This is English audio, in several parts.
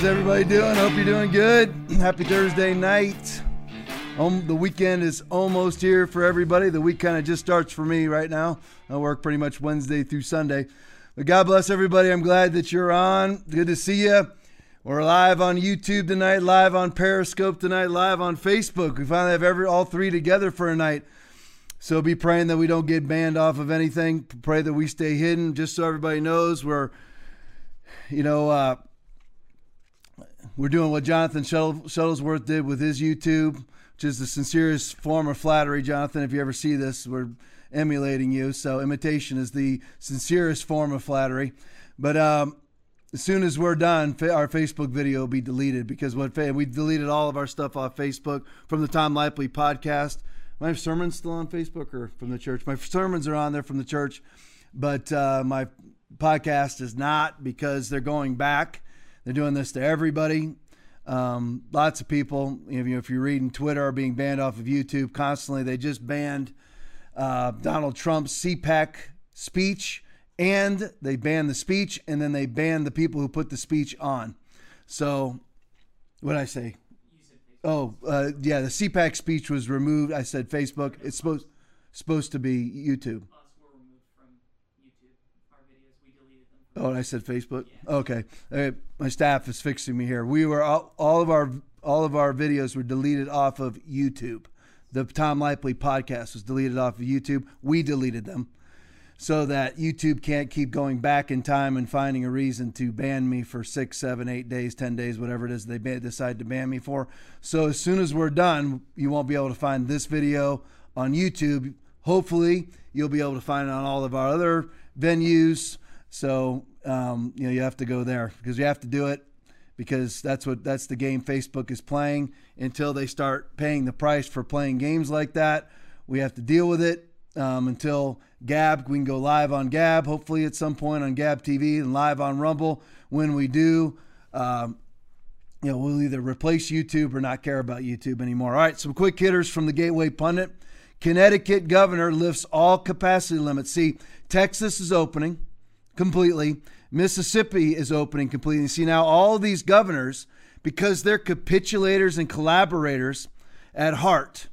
How's everybody doing? Hope you're doing good. Happy Thursday night. The weekend is almost here for everybody. The week kind of just starts for me right now. I work pretty much Wednesday through Sunday. But God bless everybody. I'm glad that you're on. Good to see you. We're live on YouTube tonight, live on Periscope tonight, live on Facebook. We finally have all three together for a night. So be praying that we don't get banned off of anything. Pray that we stay hidden, just so everybody knows we're doing what Jonathan Shuttlesworth did with his YouTube, which is the sincerest form of flattery. Jonathan, if you ever see this, we're emulating you. So imitation is the sincerest form of flattery. But as soon as we're done, our Facebook video will be deleted, because we deleted all of our stuff off Facebook from the Tom Lipley podcast. My sermons still on Facebook or from the church? My sermons are on there from the church, but my podcast is not, because they're going back. They're doing this to everybody. Lots of people, if you're reading Twitter, are being banned off of YouTube constantly. They just banned Donald Trump's CPAC speech, and they banned the speech, and then they banned the people who put the speech on. So what did I say? The CPAC speech was removed. I said Facebook. It's supposed to be YouTube. Oh, and I said Facebook. Yeah. Okay, my staff is fixing me here. We were all of our videos were deleted off of YouTube. The Tom Lipley podcast was deleted off of YouTube. We deleted them so that YouTube can't keep going back in time and finding a reason to ban me for 6, 7, 8 days, 10 days, whatever it is they decide to ban me for. So as soon as we're done, you won't be able to find this video on YouTube. Hopefully, you'll be able to find it on all of our other venues. So, you have to go there, because you have to do it, because that's the game Facebook is playing. Until they start paying the price for playing games like that, we have to deal with it. Until Gab, we can go live on Gab, hopefully at some point on Gab TV, and live on Rumble. When we do, we'll either replace YouTube or not care about YouTube anymore. All right, some quick hitters from the Gateway Pundit. Connecticut governor lifts all capacity limits. See, Texas is opening completely. Mississippi is opening completely. See, now all these governors, because they're capitulators and collaborators at heart,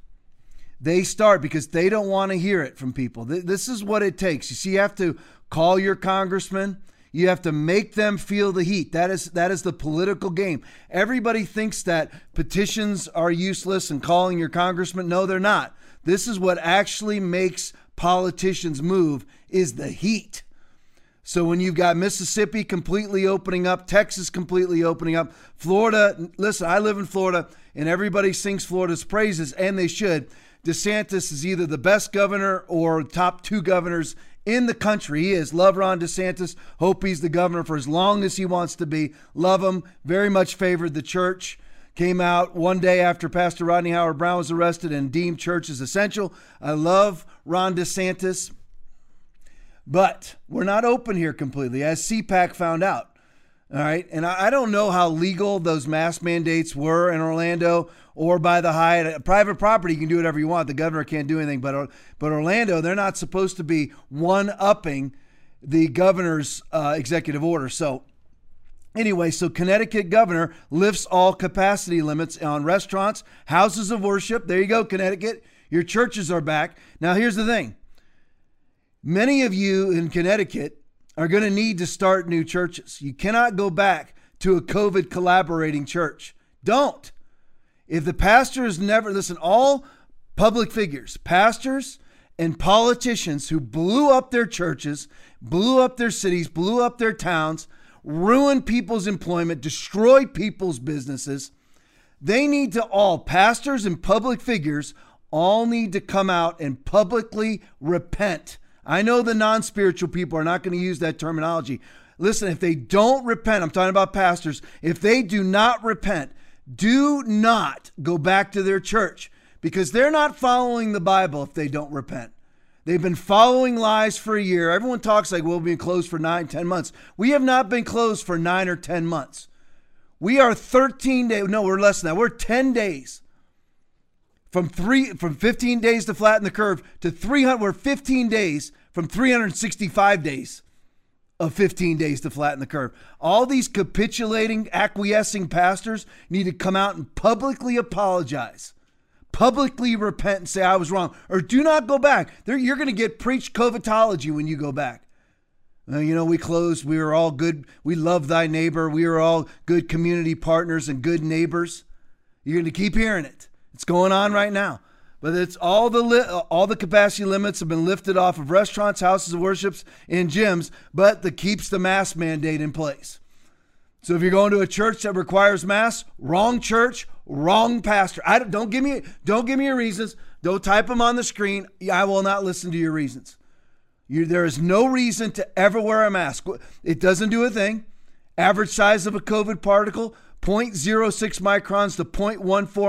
they start, because they don't want to hear it from people. This is what it takes. You see, you have to call your congressman. You have to make them feel the heat. That is the political game. Everybody thinks that petitions are useless and calling your congressman. No, they're not. This is what actually makes politicians move, is the heat. So when you've got Mississippi completely opening up, Texas completely opening up, Florida, listen, I live in Florida, and everybody sings Florida's praises, and they should. DeSantis is either the best governor or top two governors in the country. He is. Love Ron DeSantis. Hope he's the governor for as long as he wants to be. Love him. Very much favored the church. Came out one day after Pastor Rodney Howard Brown was arrested and deemed church as essential. I love Ron DeSantis. But we're not open here completely, as CPAC found out. All right. And I don't know how legal those mask mandates were in Orlando or by the Hyatt. Private property, you can do whatever you want. The governor can't do anything. But Orlando, they're not supposed to be one-upping the governor's executive order. So anyway, so Connecticut governor lifts all capacity limits on restaurants, houses of worship. There you go, Connecticut. Your churches are back. Now, here's the thing. Many of you in Connecticut are going to need to start new churches. You cannot go back to a COVID collaborating church. Don't. If the pastor is never, listen, all public figures, pastors and politicians who blew up their churches, blew up their cities, blew up their towns, ruined people's employment, destroyed people's businesses, they need to all, pastors and public figures, all need to come out and publicly repent. I know the non-spiritual people are not going to use that terminology. Listen, if they don't repent, I'm talking about pastors, if they do not repent, do not go back to their church, because they're not following the Bible if they don't repent. They've been following lies for a year. Everyone talks like we'll be closed for 9, 10 months. We have not been closed for 9 or 10 months. We are 13 days. No, we're less than that. We're 10 days. From 15 days to flatten the curve to 300, we're 15 days from 365 days of 15 days to flatten the curve. All these capitulating, acquiescing pastors need to come out and publicly apologize, publicly repent and say, I was wrong, or do not go back. You're going to get preached covetology when you go back. You know, we closed, we were all good. We love thy neighbor. We were all good community partners and good neighbors. You're going to keep hearing it. It's going on right now. But it's all the capacity limits have been lifted off of restaurants, houses of worships, and gyms, but that keeps the mask mandate in place. So if you're going to a church that requires masks, wrong church, wrong pastor. Don't give me your reasons. Don't type them on the screen. I will not listen to your reasons. There is no reason to ever wear a mask. It doesn't do a thing. Average size of a COVID particle, 0.06 microns to 0.14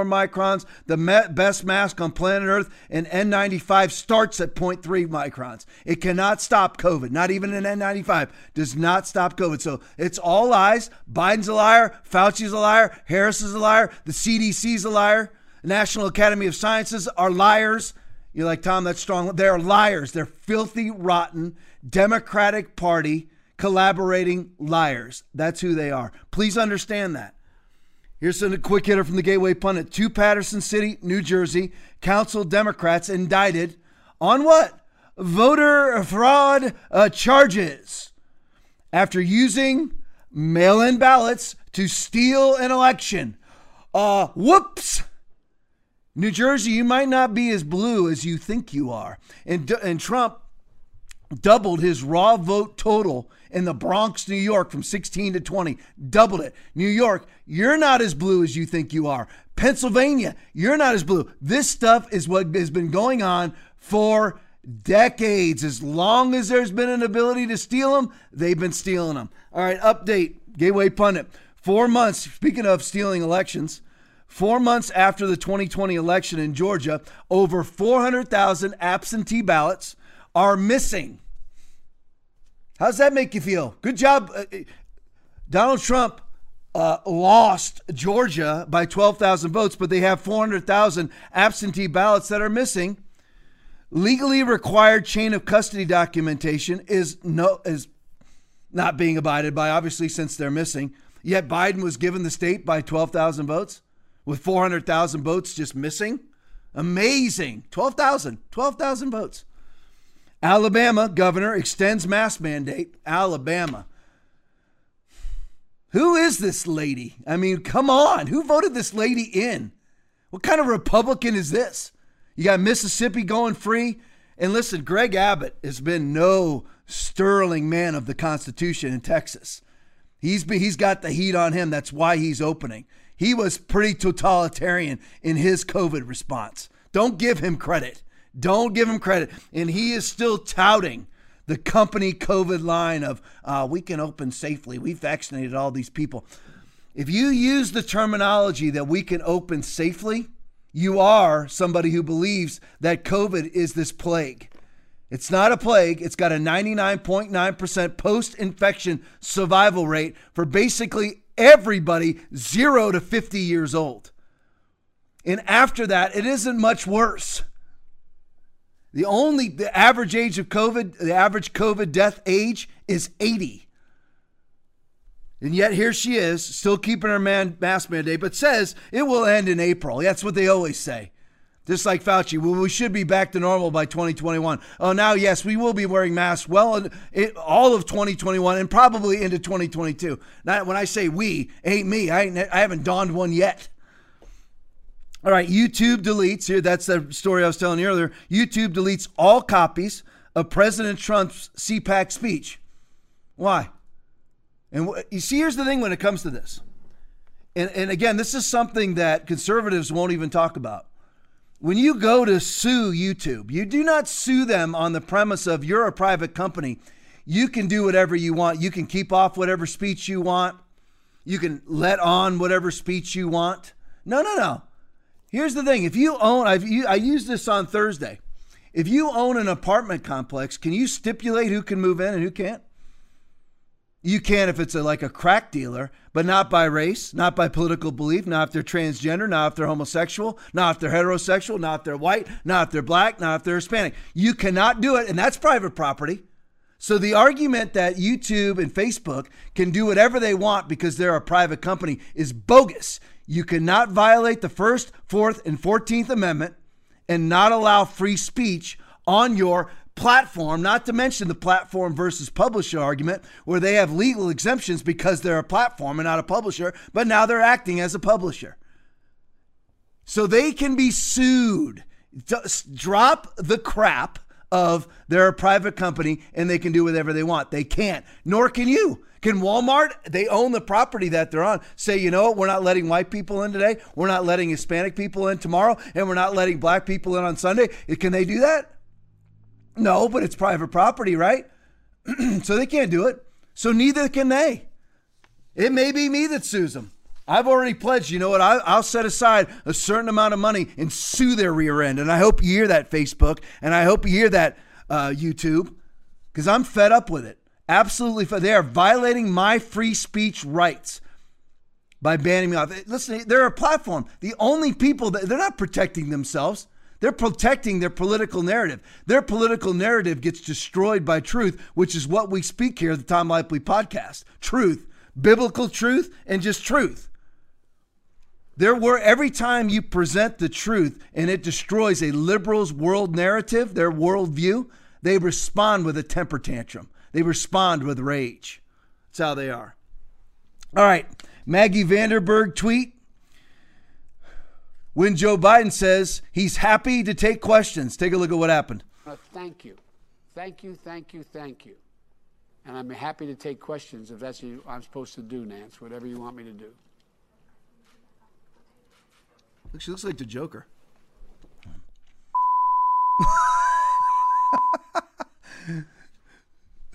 microns. The best mask on planet Earth, an N95, starts at 0.3 microns. It cannot stop COVID. Not even an N95 does not stop COVID. So it's all lies. Biden's a liar. Fauci's a liar. Harris is a liar. The CDC's a liar. National Academy of Sciences are liars. You're like, Tom, that's strong. They're liars. They're filthy, rotten, Democratic Party collaborating liars. That's who they are. Please understand that. Here's a quick hitter from the Gateway Pundit. 2 Patterson City, New Jersey, council Democrats indicted on what? Voter fraud charges after using mail-in ballots to steal an election. Whoops. New Jersey, you might not be as blue as you think you are. And Trump doubled his raw vote total in the Bronx, New York, from 16 to 20, doubled it. New York, you're not as blue as you think you are. Pennsylvania, you're not as blue. This stuff is what has been going on for decades. As long as there's been an ability to steal them, they've been stealing them. All right, update, Gateway Pundit. 4 months, speaking of stealing elections, 4 months after the 2020 election in Georgia, over 400,000 absentee ballots are missing. How's that make you feel? Good job. Donald Trump lost Georgia by 12,000 votes, but they have 400,000 absentee ballots that are missing. Legally required chain of custody documentation is not being abided by, obviously, since they're missing. Yet Biden was given the state by 12,000 votes with 400,000 votes just missing. Amazing. 12,000 votes. Alabama governor extends mask mandate. Alabama. Who is this lady? I mean, come on. Who voted this lady in? What kind of Republican is this? You got Mississippi going free. And listen, Greg Abbott has been no sterling man of the Constitution in Texas. He's got the heat on him. That's why he's opening. He was pretty totalitarian in his COVID response. Don't give him credit. Don't give him credit. And he is still touting the company COVID line of we can open safely. We vaccinated all these people. If you use the terminology that we can open safely, you are somebody who believes that COVID is this plague. It's not a plague. It's got a 99.9% post-infection survival rate for basically everybody 0 to 50 years old. And after that, it isn't much worse. The average age of COVID, the average COVID death age is 80. And yet here she is, still keeping her mask mandate, but says it will end in April. That's what they always say. Just like Fauci, well, we should be back to normal by 2021. Oh, now, yes, we will be wearing masks well all of 2021 and probably into 2022. Now, when I say we, ain't me. I haven't donned one yet. All right, YouTube deletes here. That's the story I was telling you earlier. YouTube deletes all copies of President Trump's CPAC speech. Why? And you see, here's the thing when it comes to this. And again, this is something that conservatives won't even talk about. When you go to sue YouTube, you do not sue them on the premise of you're a private company. You can do whatever you want. You can keep off whatever speech you want. You can let on whatever speech you want. No, no, no. Here's the thing. If you own, I used this on Thursday. If you own an apartment complex, can you stipulate who can move in and who can't? You can if it's like a crack dealer, but not by race, not by political belief, not if they're transgender, not if they're homosexual, not if they're heterosexual, not if they're white, not if they're black, not if they're Hispanic. You cannot do it, and that's private property. So the argument that YouTube and Facebook can do whatever they want because they're a private company is bogus. You cannot violate the 1st, 4th, and 14th Amendment and not allow free speech on your platform, not to mention the platform versus publisher argument where they have legal exemptions because they're a platform and not a publisher, but now they're acting as a publisher. So they can be sued. Just drop the crap of they're a private company and they can do whatever they want. They can't, nor can you. Can Walmart, they own the property that they're on, say, you know what, we're not letting white people in today, we're not letting Hispanic people in tomorrow, and we're not letting black people in on Sunday. Can they do that? No, but it's private property, right? So they can't do it. So neither can they. It may be me that sues them. I've already pledged, you know what, I'll set aside a certain amount of money and sue their rear end. And I hope you hear that, Facebook, and I hope you hear that, YouTube, because I'm fed up with it. Absolutely fed. They are violating my free speech rights by banning me off. Listen, they're a platform. The only people, that they're not protecting themselves. They're protecting their political narrative. Their political narrative gets destroyed by truth, which is what we speak here at the Tom Lipley podcast. Truth, biblical truth, and just truth. There were, every time you present the truth and it destroys a liberal's world narrative, their worldview, they respond with a temper tantrum. They respond with rage. That's how they are. All right, Maggie Vanderberg tweet. When Joe Biden says he's happy to take questions, take a look at what happened. Thank you. Thank you, thank you, thank you. And I'm happy to take questions if that's what I'm supposed to do, Nance, whatever you want me to do. Look, she looks like the Joker.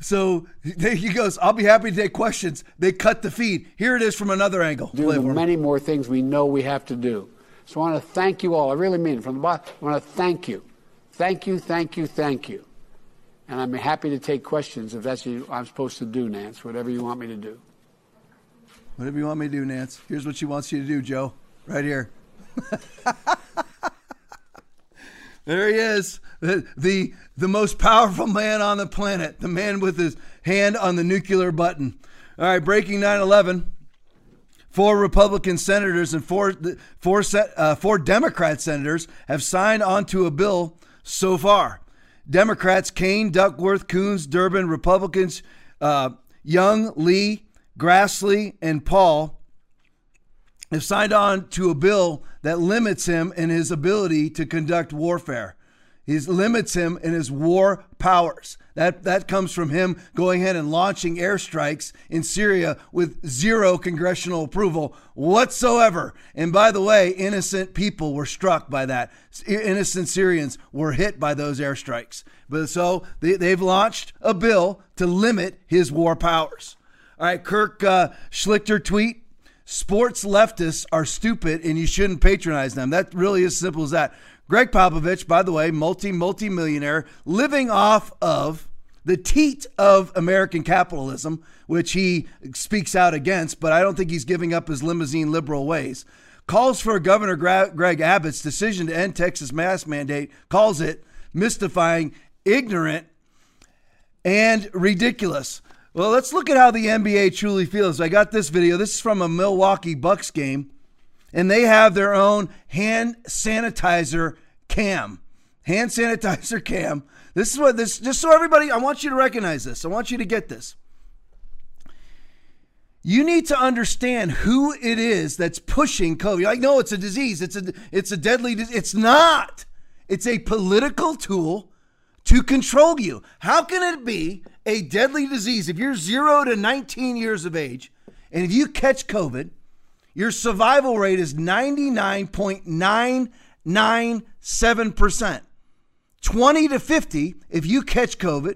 So there he goes, I'll be happy to take questions. They cut the feed. Here it is from another angle. There are many more things we know we have to do. So I want to thank you all. I really mean it. From the bottom, I want to thank you. Thank you, thank you, thank you. And I'm happy to take questions if that's what I'm supposed to do, Nance, whatever you want me to do. Whatever you want me to do, Nance. Here's what she wants you to do, Joe. Right here. There he is, the most powerful man on the planet, the man with his hand on the nuclear button. All right, breaking 9/11. 4 Republican senators and four Democrat senators have signed onto a bill so far. Democrats: Kane, Duckworth, Coons, Durbin. Republicans: Young, Lee, Grassley, and Paul have signed on to a bill that limits him in his ability to conduct warfare. It limits him in his war powers. That comes from him going ahead and launching airstrikes in Syria with zero congressional approval whatsoever. And by the way, innocent people were struck by that. Innocent Syrians were hit by those airstrikes. But so they've launched a bill to limit his war powers. All right, Kirk Schlichter tweet. Sports leftists are stupid and you shouldn't patronize them. That really is simple as that. Greg Popovich, by the way, multi-millionaire, living off of the teat of American capitalism, which he speaks out against, but I don't think he's giving up his limousine liberal ways, calls for Governor Greg Abbott's decision to end Texas mask mandate, calls it mystifying, ignorant, and ridiculous. Well, let's look at how the NBA truly feels. I got this video. This is from a Milwaukee Bucks game, and they have their own hand sanitizer cam. Hand sanitizer cam. This is what this, just so everybody, I want you to recognize this. I want you to get this. You need to understand who it is that's pushing COVID. You're like, no, it's a disease. It's a deadly disease. It's not. It's a political tool to control you. How can it be a deadly disease if you're 0 to 19 years of age, and if you catch COVID, your survival rate is 99.997%. 20 to 50, if you catch COVID,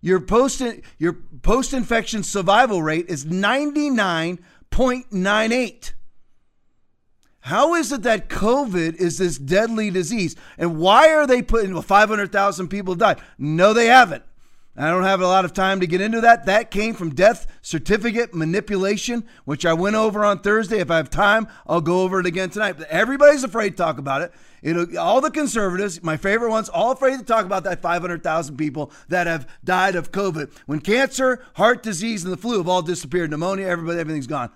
your post-infection survival rate is 99.98. How is it that COVID is this deadly disease? And why are they putting, well, 500,000 people died? No, they haven't. I don't have a lot of time to get into that. That came from death certificate manipulation, which I went over on Thursday. If I have time, I'll go over it again tonight. But everybody's afraid to talk about it. All the conservatives, my favorite ones, all afraid to talk about that 500,000 people that have died of COVID. When cancer, heart disease, and the flu have all disappeared, pneumonia, everything's gone.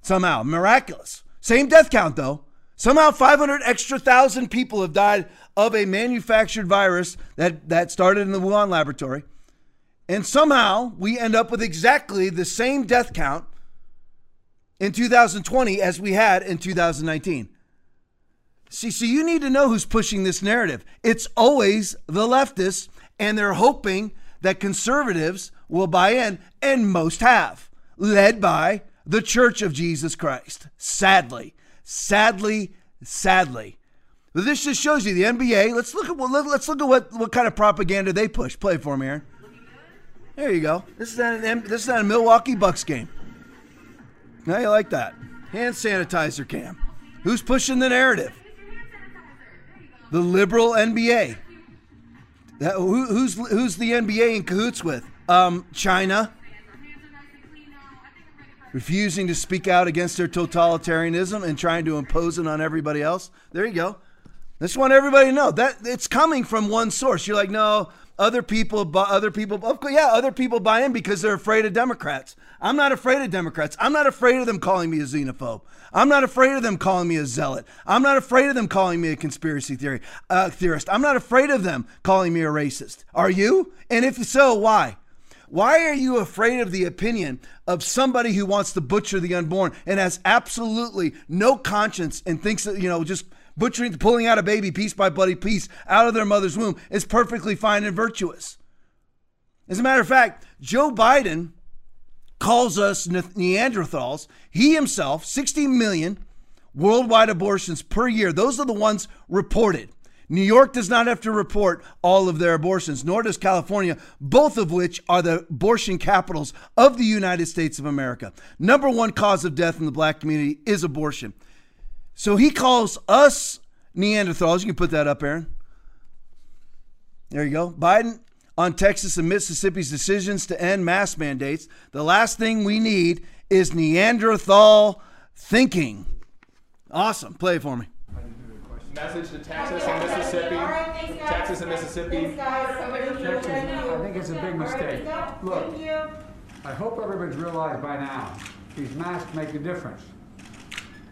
Somehow, miraculous. Same death count, though. Somehow 500,000 people have died of a manufactured virus that started in the Wuhan laboratory. And somehow we end up with exactly the same death count in 2020 as we had in 2019. See, so you need to know who's pushing this narrative. It's always the leftists, and they're hoping that conservatives will buy in, and most have, led by the Church of Jesus Christ. Sadly, sadly, sadly. But this just shows you the NBA. Let's look at what kind of propaganda they push. Play for me, Aaron. There you go. This is not a Milwaukee Bucks game. Now you like that. Hand sanitizer cam. Who's pushing the narrative? The liberal NBA. Who's the NBA in cahoots with? China. Refusing to speak out against their totalitarianism and trying to impose it on everybody else. There you go. Just want everybody to know that it's coming from one source. You're like, no. Other people buy in because they're afraid of Democrats. I'm not afraid of Democrats. I'm not afraid of them calling me a xenophobe. I'm not afraid of them calling me a zealot. I'm not afraid of them calling me a conspiracy theorist. I'm not afraid of them calling me a racist. Are you? And if so, why? Why are you afraid of the opinion of somebody who wants to butcher the unborn and has absolutely no conscience and thinks that, just butchering, pulling out a baby piece by piece out of their mother's womb is perfectly fine and virtuous? As a matter of fact, Joe Biden calls us Neanderthals. He himself, 60 million worldwide abortions per year. Those are the ones reported. New York does not have to report all of their abortions, nor does California, both of which are the abortion capitals of the United States of America. Number one cause of death in the black community is abortion. So he calls us Neanderthals. You can put that up, Aaron. There you go. Biden on Texas and Mississippi's decisions to end mask mandates. The last thing we need is Neanderthal thinking. Awesome. Play it for me. Message to Texas and Mississippi. Texas and Mississippi. I think it's a big mistake. Look, I hope everybody's realized by now these masks make a difference.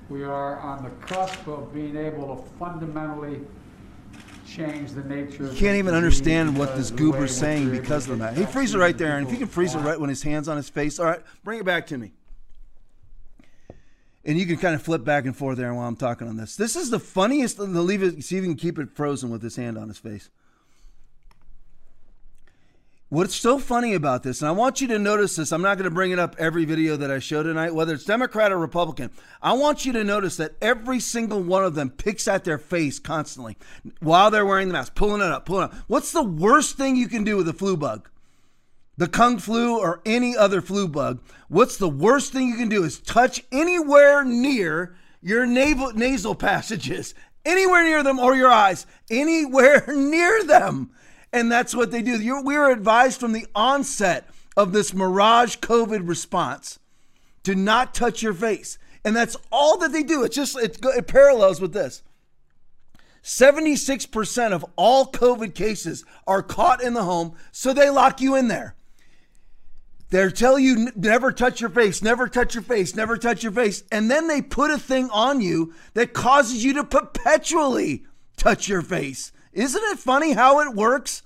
We are on the cusp of being able to fundamentally change the nature of the disease. You can't even understand what this goober's saying because of that. Hey, freeze it right there, and if you can freeze it right when his hand's on his face. All right, bring it back to me. And you can kind of flip back and forth there while I'm talking on this. This is the funniest. Leave it, see if you can keep it frozen with his hand on his face. What's so funny about this, and I want you to notice this. I'm not going to bring it up every video that I show tonight, whether it's Democrat or Republican. I want you to notice that every single one of them picks at their face constantly while they're wearing the mask, pulling it up. What's the worst thing you can do with a flu bug? The Kung flu or any other flu bug. What's the worst thing you can do is touch anywhere near your nasal passages, anywhere near them, or your eyes, anywhere near them. And that's what they do. We were advised from the onset of this mirage COVID response to not touch your face. And that's all that they do. It's just, it parallels with this. 76% of all COVID cases are caught in the home, so they lock you in there. They tell you never touch your face, never touch your face, never touch your face. And then they put a thing on you that causes you to perpetually touch your face. Isn't it funny how it works?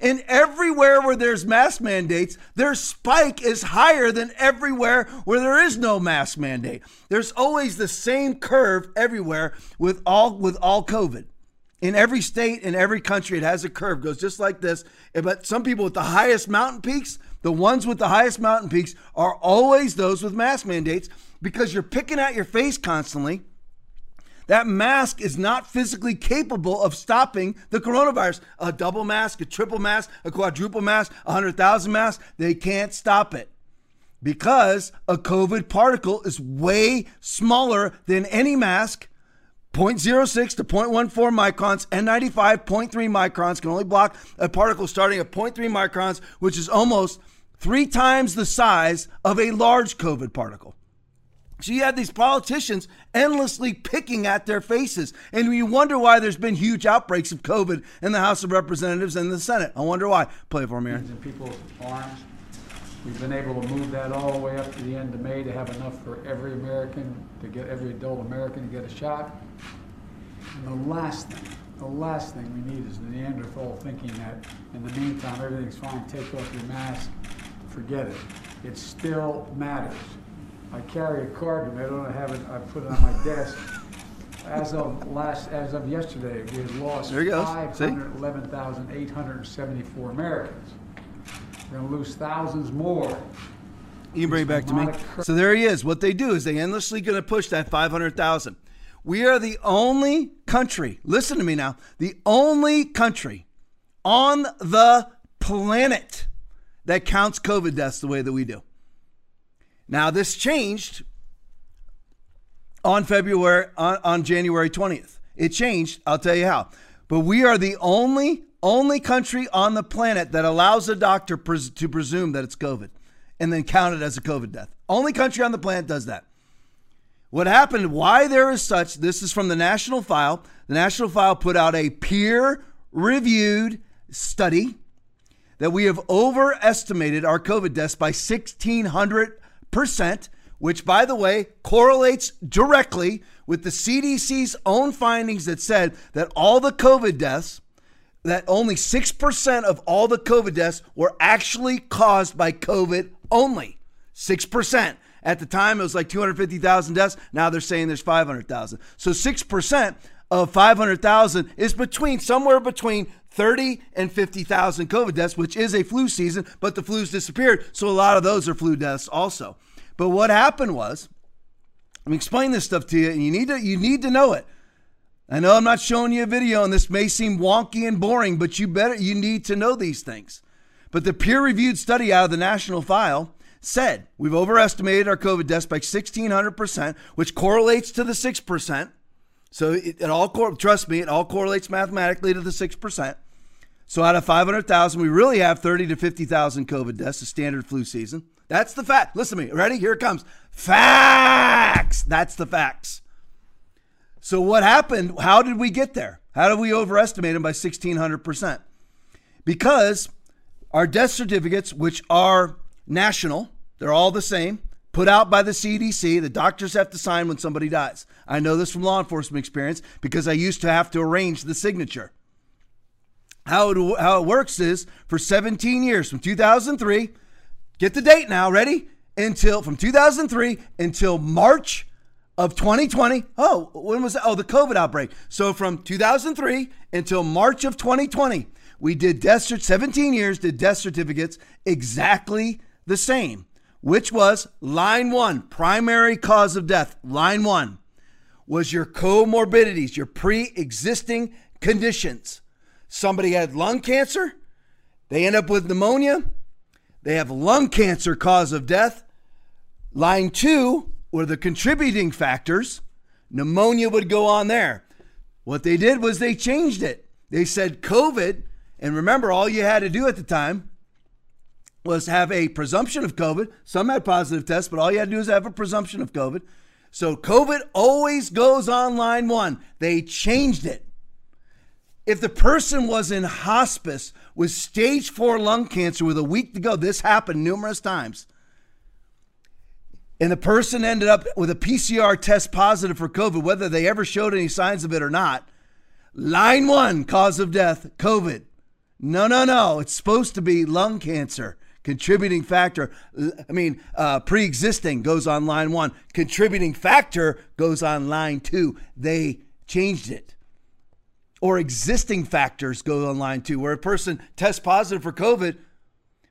And everywhere where there's mask mandates, their spike is higher than everywhere where there is no mask mandate. There's always the same curve everywhere with all COVID. In every state, in every country, it has a curve. It goes just like this. But some people with the highest mountain peaks, the ones with the highest mountain peaks are always those with mask mandates because you're picking at your face constantly. That mask is not physically capable of stopping the coronavirus. A double mask, a triple mask, a quadruple mask, 100,000 masks, they can't stop it because a COVID particle is way smaller than any mask 0.06 to 0.14 microns, N95 0.3 microns can only block a particle starting at 0.3 microns, which is almost 3 times the size of a large COVID particle. So you have these politicians endlessly picking at their faces. And you wonder why there's been huge outbreaks of COVID in the House of Representatives and the Senate. I wonder why. Play it for me, Aaron. In people's arms. We've been able to move that all the way up to the end of May to have enough for every American, to get every adult American to get a shot. And the last thing we need is the Neanderthal thinking that in the meantime, everything's fine, take off your mask, forget it. It still matters. I carry a card and I don't have it, I put it on my desk. As of yesterday, we had lost 511,874 Americans. We're going to lose thousands more. You can bring it back to me. So there he is. What they do is they endlessly going to push that 500,000. We are the only country, listen to me now, the only country on the planet that counts COVID deaths the way that we do. Now this changed on January 20th. It changed, I'll tell you how. But we are the only country on the planet that allows a doctor to presume that it's COVID and then count it as a COVID death. Only country on the planet does that. What happened, why there is such, this is from the National File. The National File put out a peer-reviewed study that we have overestimated our COVID deaths by 1,600%, which, by the way, correlates directly with the CDC's own findings that said that all the COVID deaths, that only 6% of all the COVID deaths were actually caused by COVID only. 6%. At the time, it was like 250,000 deaths. Now they're saying there's 500,000. So 6% of 500,000 is somewhere between 30 and 50,000 COVID deaths, which is a flu season, but the flu's disappeared. So a lot of those are flu deaths also. But what happened was, I'm explaining this stuff to you, and you need to know it. I know I'm not showing you a video and this may seem wonky and boring, but you need to know these things. But the peer-reviewed study out of the National File said we've overestimated our COVID deaths by 1,600%, which correlates to the 6%. So it all correlates mathematically to the 6%. So out of 500,000, we really have 30 to 50,000 COVID deaths, a standard flu season. That's the fact. Listen to me. Ready? Here it comes. Facts. That's the facts. So what happened? How did we get there? How did we overestimate them by 1,600%? Because our death certificates, which are national, they're all the same, put out by the CDC, the doctors have to sign when somebody dies. I know this from law enforcement experience because I used to have to arrange the signature. How it works is for 17 years, from 2003, get the date now, ready? From 2003 until March of 2020. Oh, when was that? Oh, the COVID outbreak. So from 2003 until March of 2020, we did 17 years, did death certificates exactly the same, which was line 1, primary cause of death. Line 1 was your comorbidities, your pre-existing conditions. Somebody had lung cancer. They end up with pneumonia. They have lung cancer cause of death. Line 2, were the contributing factors, pneumonia would go on there. What they did was they changed it. They said COVID, and remember all you had to do at the time was have a presumption of COVID. Some had positive tests, but all you had to do is have a presumption of COVID. So COVID always goes on line 1. They changed it. If the person was in hospice with stage 4 lung cancer with a week to go, this happened numerous times, and the person ended up with a PCR test positive for COVID, whether they ever showed any signs of it or not. Line 1, cause of death, COVID. No. It's supposed to be lung cancer, contributing factor. Pre-existing goes on line 1. Contributing factor goes on line 2. They changed it. Or existing factors go on line 2, where a person tests positive for COVID,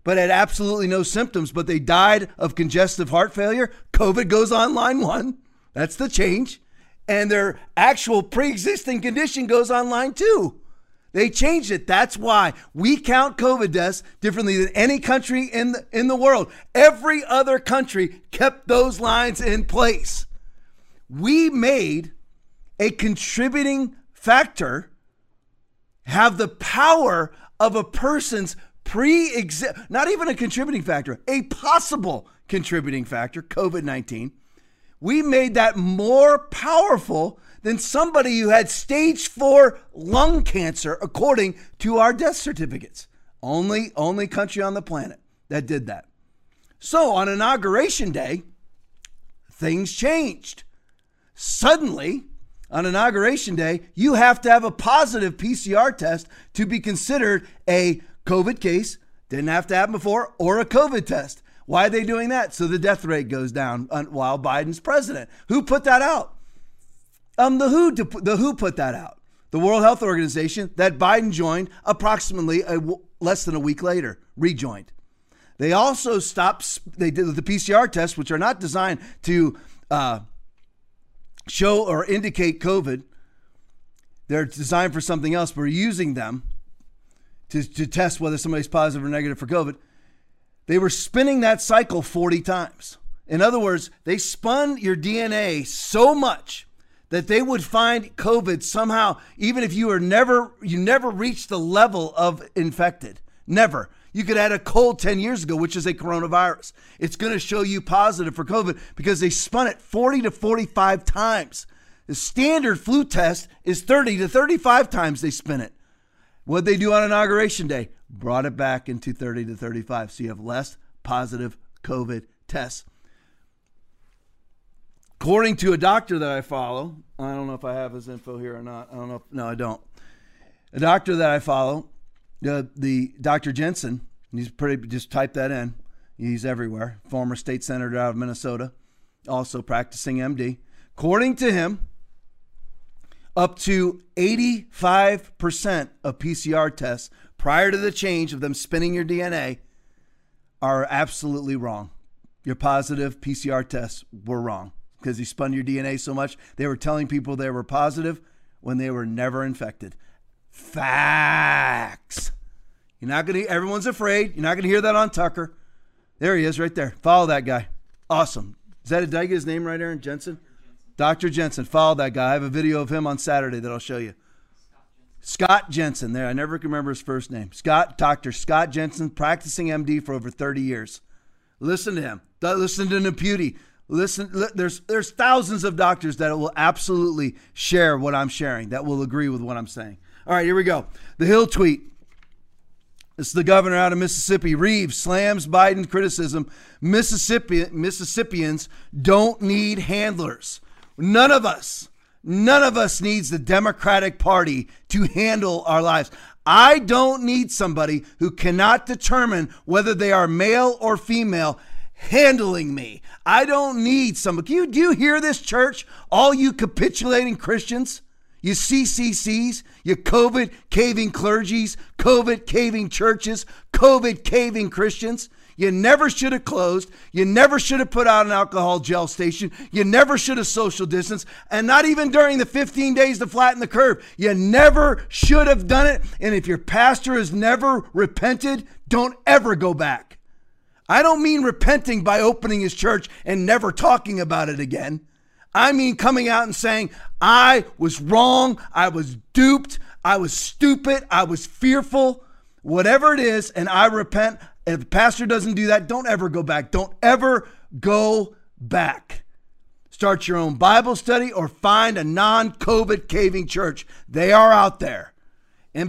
but had absolutely no symptoms, but they died of congestive heart failure. COVID goes on line 1. That's the change. And their actual pre-existing condition goes on line 2. They changed it. That's why we count COVID deaths differently than any country in the world. Every other country kept those lines in place. We made a contributing factor have the power of a person's not even a contributing factor, a possible contributing factor, COVID-19, we made that more powerful than somebody who had stage 4 lung cancer, according to our death certificates. Only country on the planet that did that. So on Inauguration Day, things changed. Suddenly, on Inauguration Day, you have to have a positive PCR test to be considered a COVID case. Didn't have to happen before, or a COVID test. Why are they doing that? So the death rate goes down while Biden's president. Who put that out? The WHO put that out. The World Health Organization that Biden joined approximately less than a week later, rejoined. They also stopped, they did the PCR tests, which are not designed to show or indicate COVID. They're designed for something else. We're using them to test whether somebody's positive or negative for COVID. They were spinning that cycle 40 times. In other words, they spun your DNA so much that they would find COVID somehow, even if you never reached the level of infected. Never. You could add a cold 10 years ago, which is a coronavirus. It's going to show you positive for COVID because they spun it 40 to 45 times. The standard flu test is 30 to 35 times they spin it. What they do on Inauguration Day, brought it back into 30 to 35. So you have less positive COVID tests. According to a doctor that I follow, I don't know if I have his info here or not. I don't know. A doctor that I follow, the Dr. Jensen, he's pretty, just type that in. He's everywhere. Former state senator out of Minnesota, also practicing MD. According to him, up to 85% of PCR tests prior to the change of them spinning your DNA are absolutely wrong. Your positive PCR tests were wrong because he spun your DNA so much. They were telling people they were positive when they were never infected. Facts. You're not going to, everyone's afraid. You're not going to hear that on Tucker. There he is right there. Follow that guy. Awesome. Is that, did I get his name right, Aaron? Jensen? Dr. Jensen. Follow that guy. I have a video of him on Saturday that I'll show you. Scott Jensen. There, I never can remember his first name. Dr. Scott Jensen, practicing MD for over 30 years. Listen to him. Listen to Naputi. Listen, there's thousands of doctors that will absolutely share what I'm sharing, that will agree with what I'm saying. All right, here we go. The Hill tweet. This is the governor out of Mississippi. Reeves slams Biden criticism. Mississippians don't need handlers. None of us needs the Democratic Party to handle our lives. I don't need somebody who cannot determine whether they are male or female handling me. I don't need somebody. Do you hear this, church? All you capitulating Christians, you CCCs, you COVID caving clergies, COVID caving churches, COVID caving Christians. You never should have closed. You never should have put out an alcohol gel station. You never should have social distanced, and not even during the 15 days to flatten the curve. You never should have done it. And if your pastor has never repented, don't ever go back. I don't mean repenting by opening his church and never talking about it again. I mean coming out and saying, I was wrong. I was duped. I was stupid. I was fearful. Whatever it is, and I repent. If the pastor doesn't do that, don't ever go back. Don't ever go back. Start your own Bible study or find a non-COVID caving church. They are out there. And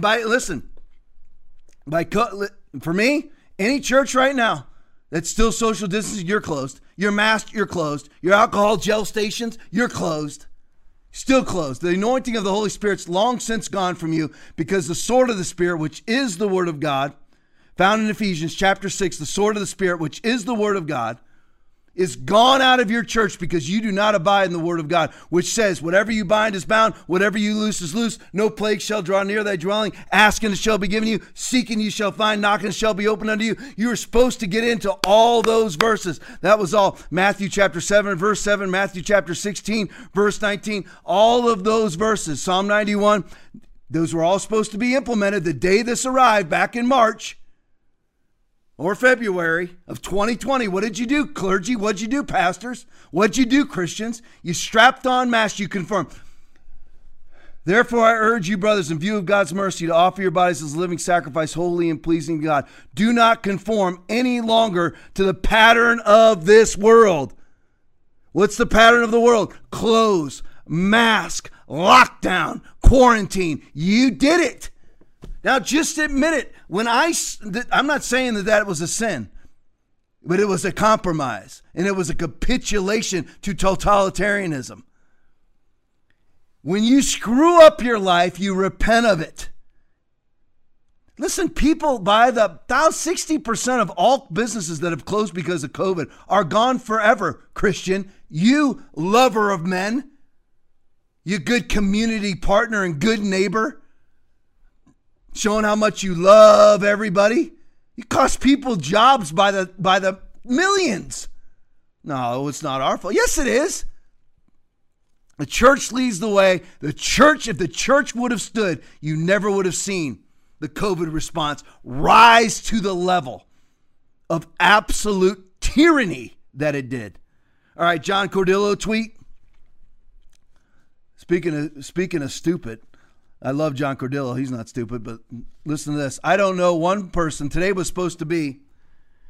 for me, any church right now that's still social distancing, you're closed. Your mask, you're closed. Your alcohol gel stations, you're closed. Still closed. The anointing of the Holy Spirit's long since gone from you, because the sword of the Spirit, which is the word of God, found in Ephesians chapter 6, the sword of the Spirit, which is the word of God, is gone out of your church because you do not abide in the word of God, which says, whatever you bind is bound, whatever you loose is loose. No plague shall draw near thy dwelling. Ask and it shall be given you. Seek and you shall find. Knock and it shall be opened unto you. You are supposed to get into all those verses. That was all. Matthew chapter 7, verse 7, Matthew chapter 16, verse 19, all of those verses. Psalm 91, those were all supposed to be implemented the day this arrived back in March or February of 2020. What did you do, clergy? What did you do, pastors? What did you do, Christians? You strapped on masks. You confirmed. Therefore, I urge you, brothers, in view of God's mercy, to offer your bodies as a living sacrifice, holy and pleasing to God. Do not conform any longer to the pattern of this world. What's the pattern of the world? Close, mask, lockdown, quarantine. You did it. Now, just admit it. When I'm not saying that that was a sin, but it was a compromise, and it was a capitulation to totalitarianism. When you screw up your life, you repent of it. Listen, people, by the 60% of all businesses that have closed because of COVID are gone forever, Christian. You lover of men, you good community partner and good neighbor, showing how much you love everybody. You cost people jobs by the millions. No, it's not our fault. Yes, it is. The church leads the way. The church, if the church would have stood, you never would have seen the COVID response rise to the level of absolute tyranny that it did. All right, John Cordillo tweet. Speaking of stupid, I love John Cordillo. He's not stupid, but listen to this. I don't know one person. Today was supposed to be.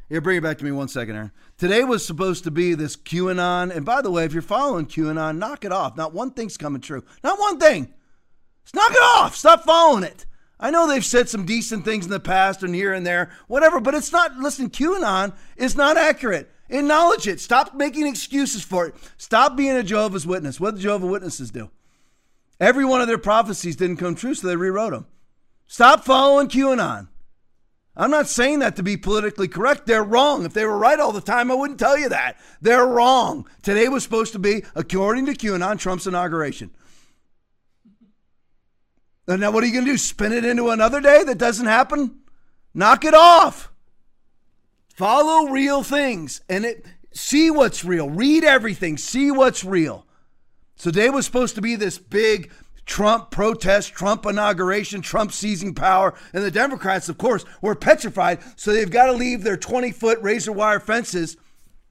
Here, bring it back to me one second, Aaron. Today was supposed to be this QAnon. And by the way, if you're following QAnon, knock it off. Not one thing's coming true. Not one thing. Just knock it off. Stop following it. I know they've said some decent things in the past and here and there, whatever, but it's not, listen, QAnon is not accurate. Acknowledge it. Stop making excuses for it. Stop being a Jehovah's Witness. What do Jehovah's Witnesses do? Every one of their prophecies didn't come true, so they rewrote them. Stop following QAnon. I'm not saying that to be politically correct. They're wrong. If they were right all the time, I wouldn't tell you that. They're wrong. Today was supposed to be, according to QAnon, Trump's inauguration. And now what are you going to do? Spin it into another day that doesn't happen? Knock it off. Follow real things and see what's real. Read everything. See what's real. So today was supposed to be this big Trump protest, Trump inauguration, Trump seizing power. And the Democrats, of course, were petrified. So they've got to leave their 20-foot razor wire fences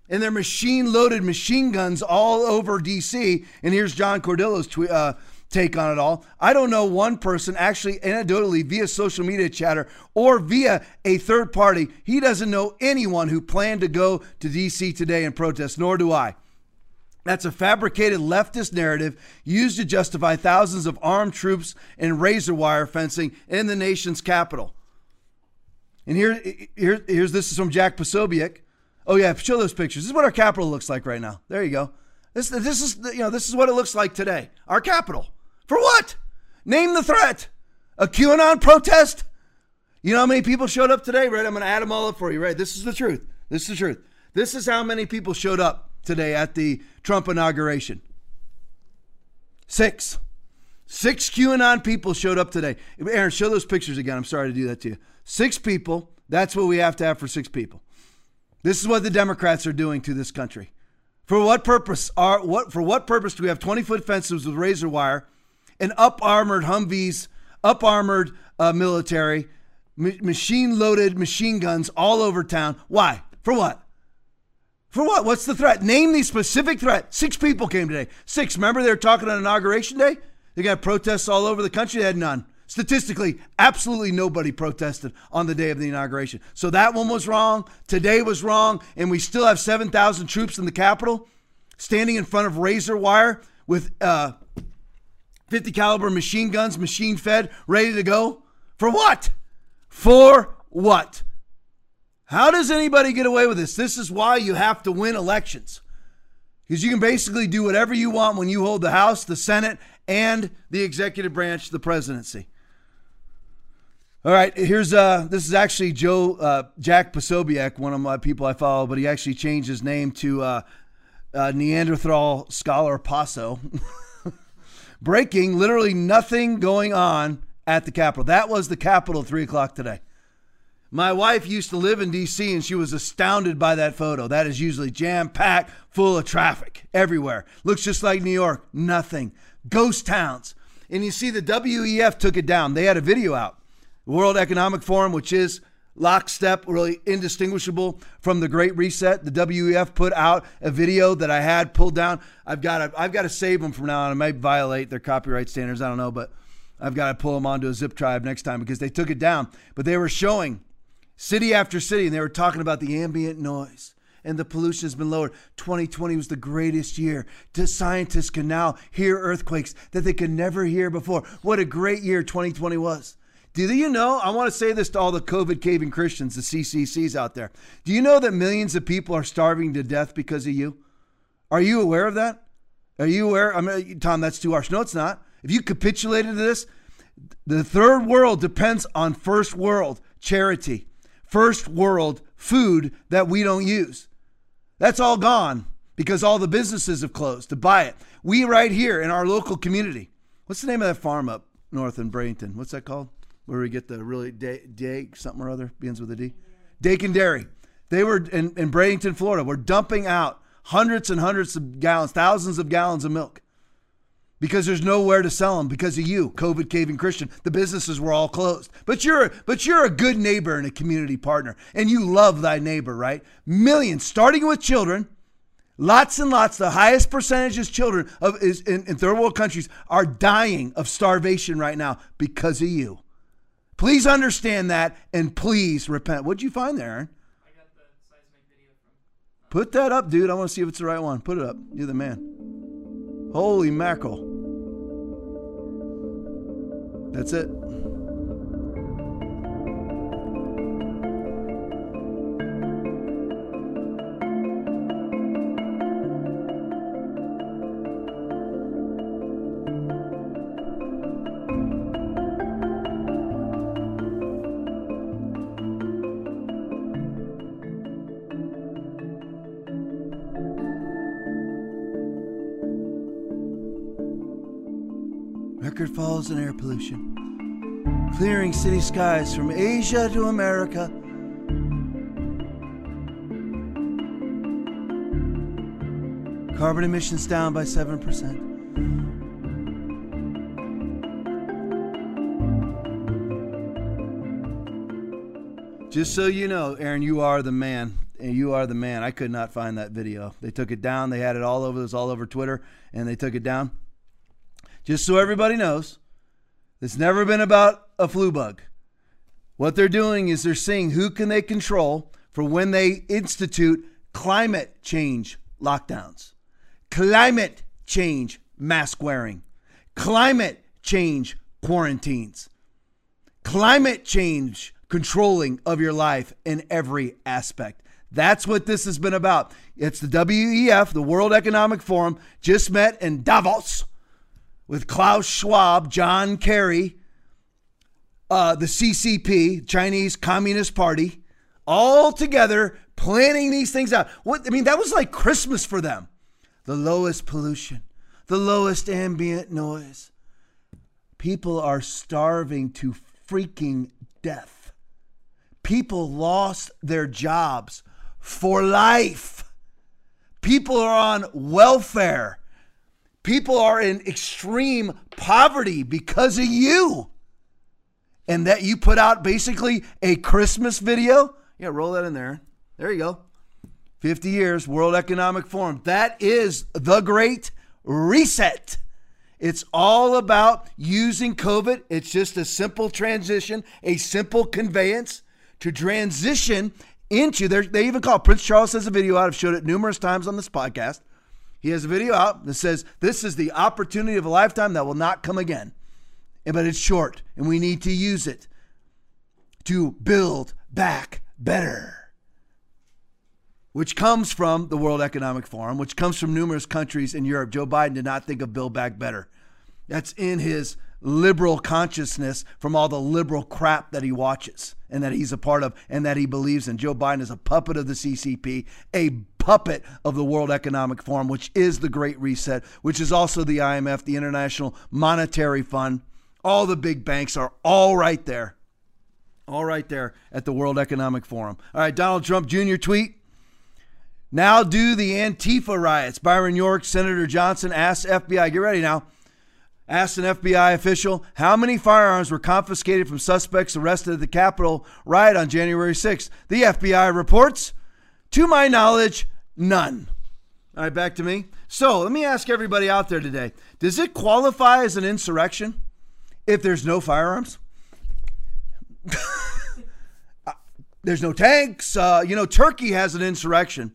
and their machine-loaded machine guns all over D.C. And here's John Cordillo's take on it all. I don't know one person, actually anecdotally via social media chatter or via a third party. He doesn't know anyone who planned to go to D.C. today and protest, nor do I. That's a fabricated leftist narrative used to justify thousands of armed troops and razor wire fencing in the nation's capital. And here's this is from Jack Posobiec. Oh yeah, show those pictures. This is what our capital looks like right now. There you go. This is what it looks like today. Our capital. For what? Name the threat. A QAnon protest? You know how many people showed up today, right? I'm going to add them all up for you, right? This is the truth. This is the truth. This is how many people showed up today at the Trump inauguration. Six QAnon people showed up today. Aaron, show those pictures again. I'm sorry to do that to you. 6 people. That's what we have to have for 6 people. This is what the Democrats are doing to this country. For what purpose do we have 20-foot fences with razor wire and up-armored Humvees, up-armored military, machine-loaded machine guns all over town? Why? For what? For what? What's the threat? Name the specific threat. 6 people came today. 6. Remember they were talking on Inauguration Day? They got protests all over the country. They had none. Statistically, absolutely nobody protested on the day of the inauguration. So that one was wrong. Today was wrong. And we still have 7,000 troops in the Capitol standing in front of razor wire with 50 caliber machine guns, machine fed, ready to go. For what? For what? How does anybody get away with this? This is why you have to win elections. Because you can basically do whatever you want when you hold the House, the Senate, and the executive branch, the presidency. All right, here's this is actually Jack Posobiec, one of my people I follow, but he actually changed his name to Neanderthal Scholar Paso. Breaking, literally nothing going on at the Capitol. That was the Capitol at 3:00 today. My wife used to live in D.C. and she was astounded by that photo. That is usually jam-packed, full of traffic everywhere. Looks just like New York. Nothing. Ghost towns. And you see the WEF took it down. They had a video out. The World Economic Forum, which is lockstep, really indistinguishable from the Great Reset. The WEF put out a video that I had pulled down. I've got to save them from now on. I might violate their copyright standards. I don't know, but I've got to pull them onto a zip tribe next time because they took it down. But they were showing city after city, and they were talking about the ambient noise and the pollution has been lowered. 2020 was the greatest year. Scientists can now hear earthquakes that they could never hear before. What a great year 2020 was. Do you know, I want to say this to all the COVID caving Christians, the CCCs out there. Do you know that millions of people are starving to death because of you? Are you aware of that? Are you aware? I mean, Tom, that's too harsh. No, it's not. If you capitulated to this, the third world depends on first world charity, first world food that we don't use. That's all gone because all the businesses have closed to buy it. We right here in our local community. What's the name of that farm up north in Bradenton? What's that called? Where we get the really day something or other, begins with a D. Dakin Dairy. They were in Bradenton, Florida. We're dumping out hundreds and hundreds of gallons, thousands of gallons of milk because there's nowhere to sell them because of you, COVID caving Christian. The businesses were all closed. But you're a good neighbor and a community partner, and you love thy neighbor, right? Millions, starting with children, lots and lots, the highest percentage of children in third world countries are dying of starvation right now because of you. Please understand that and please repent. What'd you find there, Aaron? I got the seismic video from. Put that up, dude. I want to see if it's the right one. Put it up. You're the man. Holy mackerel. That's it. Falls and air pollution, clearing city skies from Asia to America. Carbon emissions down by 7%. Just so you know, Aaron, you are the man. You are the man. I could not find that video. They took it down. They had it all over. It was all over Twitter, and they took it down. Just so everybody knows, it's never been about a flu bug. What they're doing is they're seeing who can they control for when they institute climate change lockdowns, climate change mask wearing, climate change quarantines, climate change controlling of your life in every aspect. That's what this has been about. It's the WEF, the World Economic Forum, just met in Davos with Klaus Schwab, John Kerry, the CCP, Chinese Communist Party, all together planning these things out. What I mean, that was like Christmas for them. The lowest pollution, the lowest ambient noise. People are starving to freaking death. People lost their jobs for life. People are on welfare. People are in extreme poverty because of you. And that you put out basically a Christmas video. Yeah, roll that in there. There you go. 50 years, World Economic Forum. That is the Great Reset. It's all about using COVID. It's just a simple transition, a simple conveyance to transition into their, they even call it, Prince Charles has a video out. I've showed it numerous times on this podcast. He has a video out that says, this is the opportunity of a lifetime that will not come again. But it's short, and we need to use it to build back better, which comes from the World Economic Forum, which comes from numerous countries in Europe. Joe Biden did not think of build back better. That's in his liberal consciousness from all the liberal crap that he watches and that he's a part of and that he believes in. Joe Biden is a puppet of the CCP, a puppet of the World Economic Forum, which is the Great Reset, which is also the IMF, the International Monetary Fund. All the big banks are all right there. All right there at the World Economic Forum. All right, Donald Trump Jr. tweet. Now do the Antifa riots. Byron York, Senator Johnson asks FBI, get ready now. asked an FBI official how many firearms were confiscated from suspects arrested at the Capitol riot on January 6th. The FBI reports, to my knowledge, none. All right, back to me. So let me ask everybody out there today, does it qualify as an insurrection if there's no firearms? There's no tanks. Turkey has an insurrection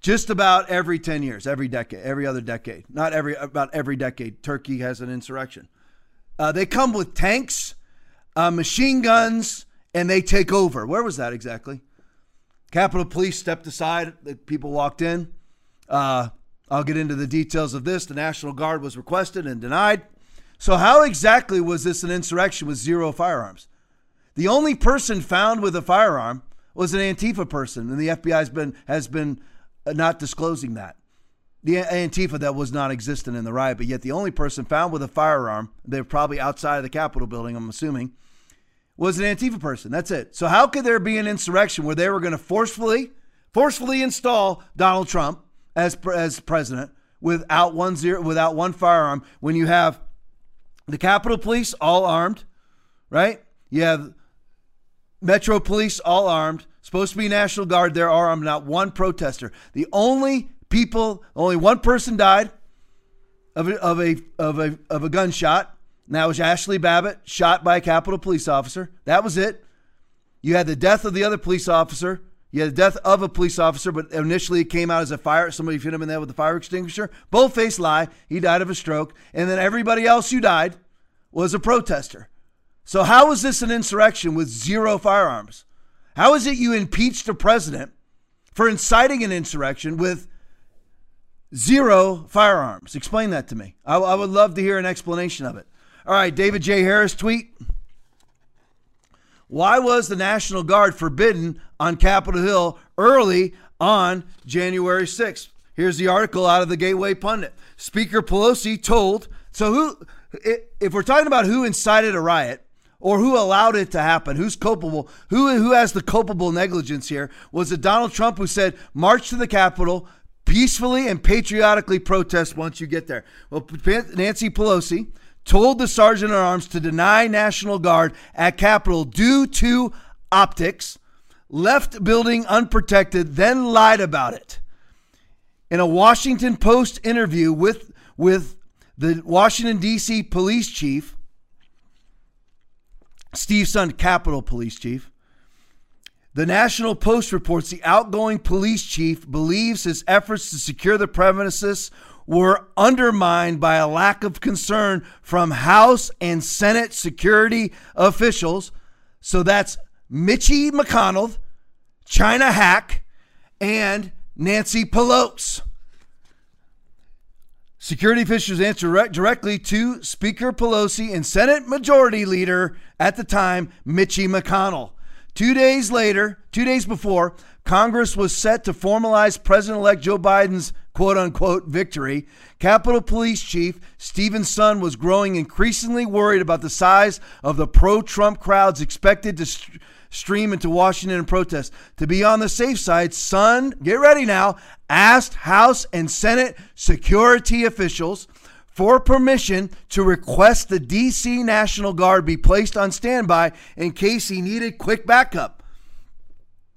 just about every 10 years, every decade, every other decade, about every decade, Turkey has an insurrection. They come with tanks, machine guns, and they take over. Where was that exactly? Capitol Police stepped aside. The people walked in. I'll get into the details of this. The National Guard was requested and denied. So how exactly was this an insurrection with zero firearms? The only person found with a firearm was an Antifa person, and the FBI has been not disclosing that. The Antifa that was not existent in the riot, but yet the only person found with a firearm, they're probably outside of the Capitol building, I'm assuming, was an Antifa person. That's it. So how could there be an insurrection where they were going to forcefully install Donald Trump as president without one firearm, when you have the Capitol Police all armed, right? You have Metro Police all armed, supposed to be National Guard, they're armed, not one protester. The only one person died of a gunshot. And that was Ashley Babbitt, shot by a Capitol Police officer. That was it. You had the death of the other police officer. You had the death of a police officer, but initially it came out as a fire. Somebody hit him in there with a fire extinguisher. Bold-faced lie. He died of a stroke. And then everybody else who died was a protester. So how is this an insurrection with zero firearms? How is it you impeached a president for inciting an insurrection with zero firearms? Explain that to me. I would love to hear an explanation of it. All right, David J. Harris tweet. Why was the National Guard forbidden on Capitol Hill early on January 6th? Here's the article out of the Gateway Pundit. Speaker Pelosi told, if we're talking about who incited a riot, or who allowed it to happen, who's culpable, who has the culpable negligence here, was it Donald Trump who said, march to the Capitol, peacefully and patriotically protest once you get there? Well, Nancy Pelosi told the sergeant at arms to deny National Guard at Capitol due to optics, left building unprotected, then lied about it. In a Washington Post interview with the Washington, D.C. police chief, Steve Sund, Capitol Police Chief. The National Post reports the outgoing police chief believes his efforts to secure the premises were undermined by a lack of concern from House and Senate security officials. So that's Mitchie McConnell, China Hack, and Nancy Pelosi. Security officials answered directly to Speaker Pelosi and Senate Majority Leader at the time, Mitchie McConnell. 2 days before, Congress was set to formalize President-elect Joe Biden's quote-unquote victory, Capitol Police Chief Stephen Sund was growing increasingly worried about the size of the pro-Trump crowds expected to stream into Washington in protest. To be on the safe side, Sund, get ready now, asked House and Senate security officials for permission to request the D.C. National Guard be placed on standby in case he needed quick backup.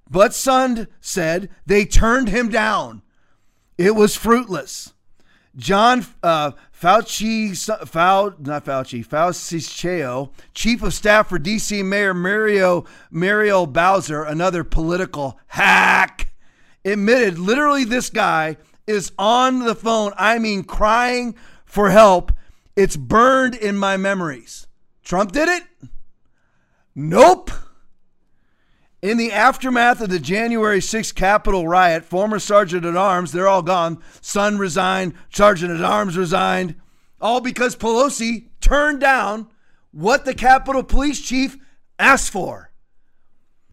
But Sund said they turned him down. It was fruitless. John Fauci, chief of staff for D.C. Mayor Muriel Bowser, another political hack, admitted literally this guy is on the phone. I mean, crying for help. It's burned in my memories. Trump did it? Nope. In the aftermath of the January 6th Capitol riot, former sergeant at arms, they're all gone. Son resigned, sergeant at arms resigned, all because Pelosi turned down what the Capitol Police Chief asked for.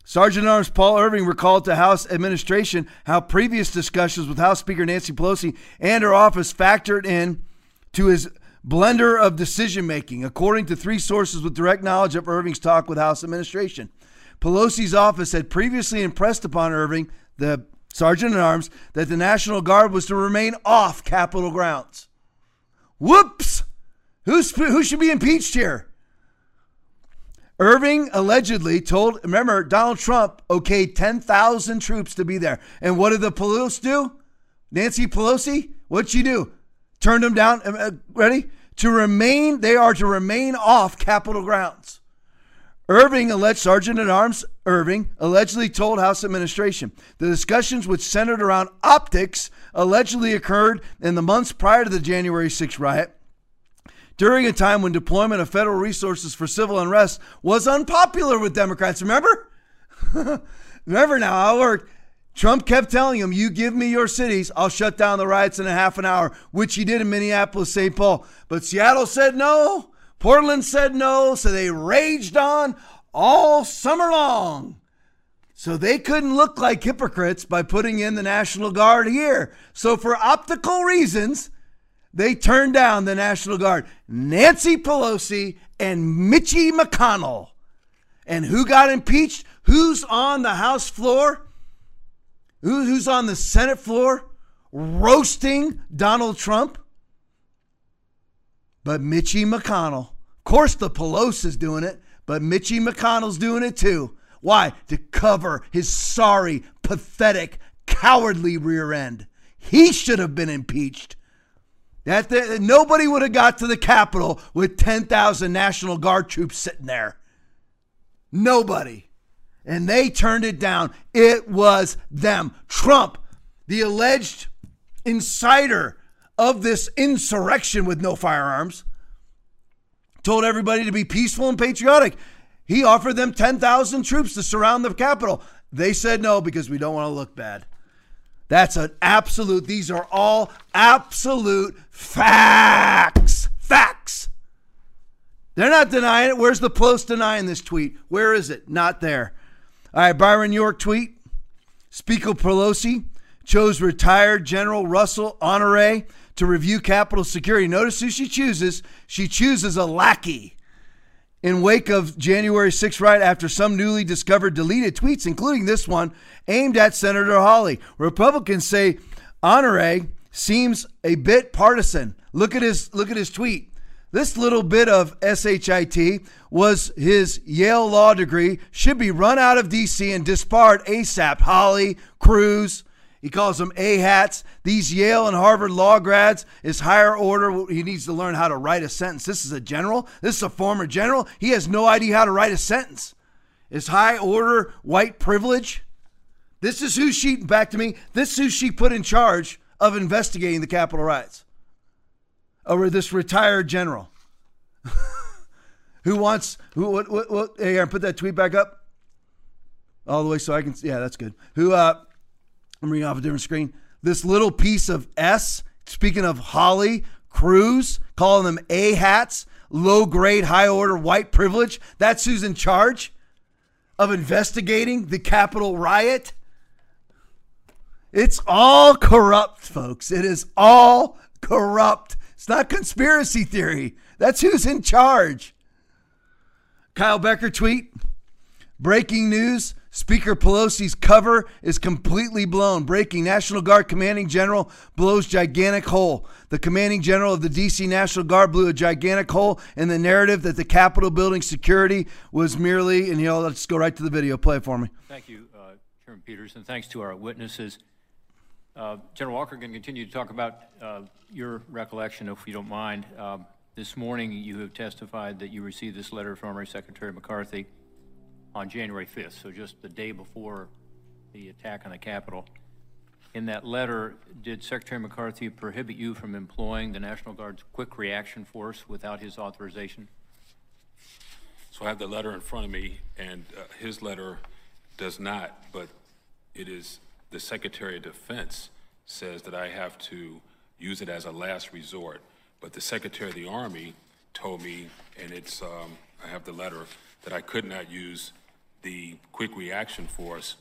Sergeant at Arms Paul Irving recalled to House administration how previous discussions with House Speaker Nancy Pelosi and her office factored in to his blender of decision making, according to three sources with direct knowledge of Irving's talk with House administration. Pelosi's office had previously impressed upon Irving, the sergeant at arms, that the National Guard was to remain off Capitol grounds. Whoops! Who should be impeached here? Irving allegedly told, remember, Donald Trump okayed 10,000 troops to be there. And what did the Pelosi do? Nancy Pelosi, what'd she do? Turned them down, ready? They are to remain off Capitol grounds. Sergeant at Arms Irving allegedly told House administration, the discussions which centered around optics allegedly occurred in the months prior to the January 6th riot, during a time when deployment of federal resources for civil unrest was unpopular with Democrats. Remember? Remember now how it worked. Trump kept telling him, you give me your cities, I'll shut down the riots in a half an hour, which he did in Minneapolis, St. Paul. But Seattle said no. Portland said no. So they raged on all summer long. So they couldn't look like hypocrites by putting in the National Guard here. So for optical reasons, they turned down the National Guard, Nancy Pelosi and Mitchie McConnell. And who got impeached? Who's on the House floor? Who's on the Senate floor roasting Donald Trump? But Mitchie McConnell. Of course the Pelosi's doing it, but Mitchie McConnell's doing it too. Why? To cover his sorry, pathetic, cowardly rear end. He should have been impeached. Nobody would have got to the Capitol with 10,000 National Guard troops sitting there. Nobody. And they turned it down. It was them. Trump, the alleged inciter of this insurrection with no firearms, told everybody to be peaceful and patriotic. He offered them 10,000 troops to surround the Capitol. They said no because we don't want to look bad. That's an absolute. These are all absolute facts. Facts. They're not denying it. Where's the Post denying this tweet? Where is it? Not there. All right, Byron York tweet. Speaker Pelosi chose retired General Russell Honore to review Capitol security. Notice who she chooses. She chooses a lackey. In wake of January 6th riot, after some newly discovered deleted tweets, including this one, aimed at Senator Hawley. Republicans say Honore seems a bit partisan. Look at his tweet. This little bit of SHIT was his Yale law degree, should be run out of D.C. and disbarred ASAP. Hawley, Cruz, he calls them A-hats. These Yale and Harvard law grads is higher order. He needs to learn how to write a sentence. This is a general. This is a former general. He has no idea how to write a sentence. Is high order white privilege? This is who she, back to me, this is who she put in charge of investigating the Capitol riots. Over this retired general. Who wants, hey Aaron, put that tweet back up. All the way so I can, yeah, that's good. I'm reading off a different screen. This little piece of S, speaking of Holly, Cruz, calling them A-hats, low-grade, high-order white privilege. That's who's in charge of investigating the Capitol riot. It's all corrupt, folks. It is all corrupt. It's not conspiracy theory. That's who's in charge. Kyle Becker tweet, breaking news. Speaker Pelosi's cover is completely blown. Breaking, National Guard commanding general blows gigantic hole. The commanding general of the D.C. National Guard blew a gigantic hole in the narrative that the Capitol building security was merely, and you know, let's go right to the video. Play it for me. Thank you, Chairman Peters, and thanks to our witnesses. General Walker can continue to talk about your recollection, if you don't mind. This morning, you have testified that you received this letter from Army Secretary McCarthy on January 5th, so just the day before the attack on the Capitol. In that letter, did Secretary McCarthy prohibit you from employing the National Guard's quick reaction force without his authorization? So I have the letter in front of me, and his letter does not, but it is the Secretary of Defense says that I have to use it as a last resort, but the Secretary of the Army told me, and it's, I have the letter, that I could not use the quick reaction force.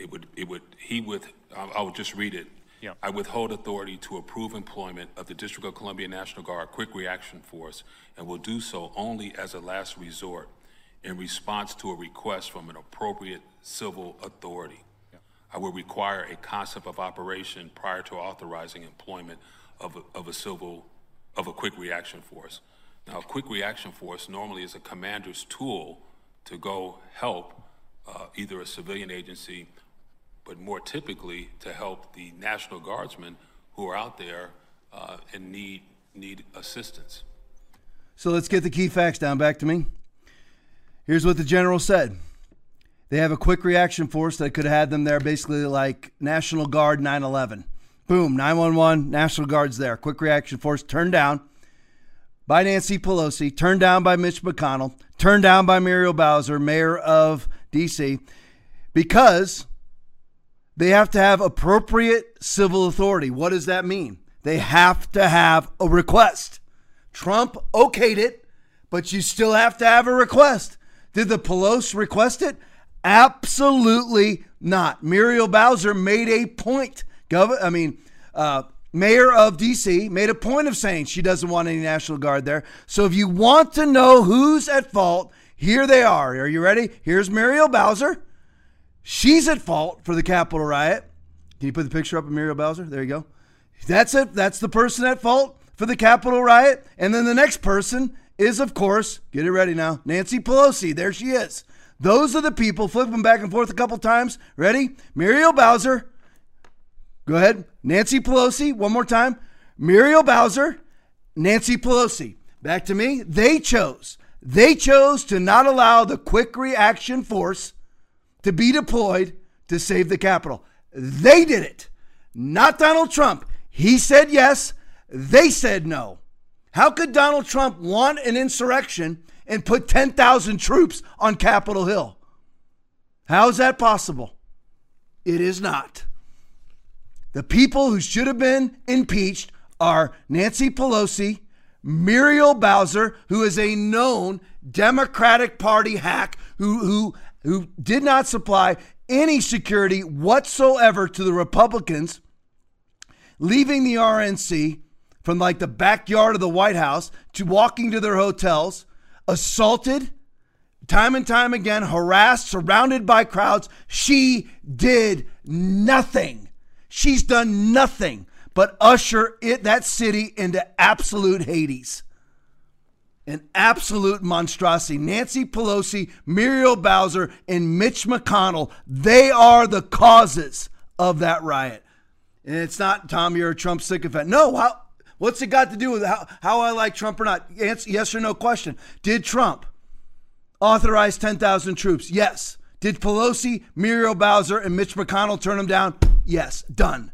I would just read it. Yeah. I withhold authority to approve employment of the District of Columbia National Guard Quick Reaction Force and will do so only as a last resort in response to a request from an appropriate civil authority. Yeah. I will require a concept of operation prior to authorizing employment of a civil of a quick reaction force. Now, a quick reaction force normally is a commander's tool to go help either a civilian agency, but more typically to help the National Guardsmen who are out there and need assistance. So let's get the key facts down. Back to me. Here's what the general said. They have a quick reaction force that could have had them there, basically like National Guard 9/11. Boom, 911, National Guard's there. Quick reaction force turned down by Nancy Pelosi, turned down by Mitch McConnell, turned down by Muriel Bowser, mayor of D.C., because they have to have appropriate civil authority. What does that mean? They have to have a request. Trump okayed it, but you still have to have a request. Did the Pelosi request it? Absolutely not. Muriel Bowser made a point. Mayor of D.C. made a point of saying she doesn't want any National Guard there. So if you want to know who's at fault, here they are. Are you ready? Here's Muriel Bowser. She's at fault for the Capitol riot. Can you put the picture up of Muriel Bowser? There you go. That's it. That's the person at fault for the Capitol riot. And then the next person is, of course, get it ready now, Nancy Pelosi. There she is. Those are the people. Flip them back and forth a couple times. Ready? Muriel Bowser. Go ahead. Nancy Pelosi. One more time. Muriel Bowser. Nancy Pelosi. Back to me. They chose to not allow the quick reaction force to be deployed to save the Capitol. They did it. Not Donald Trump. He said yes. They said no. How could Donald Trump want an insurrection and put 10,000 troops on Capitol Hill? How is that possible? It is not. The people who should have been impeached are Nancy Pelosi, Muriel Bowser, who is a known Democratic Party hack who did not supply any security whatsoever to the Republicans, leaving the RNC from like the backyard of the White House to walking to their hotels, assaulted time and time again, harassed, surrounded by crowds. She did nothing. She's done nothing but usher that city into absolute Hades. An absolute monstrosity. Nancy Pelosi, Muriel Bowser, and Mitch McConnell, they are the causes of that riot. And it's not, Tom, you're a Trump sycophant. No, what's it got to do with how I like Trump or not? Answer, yes or no question. Did Trump authorize 10,000 troops? Yes. Did Pelosi, Muriel Bowser, and Mitch McConnell turn them down? Yes. Done.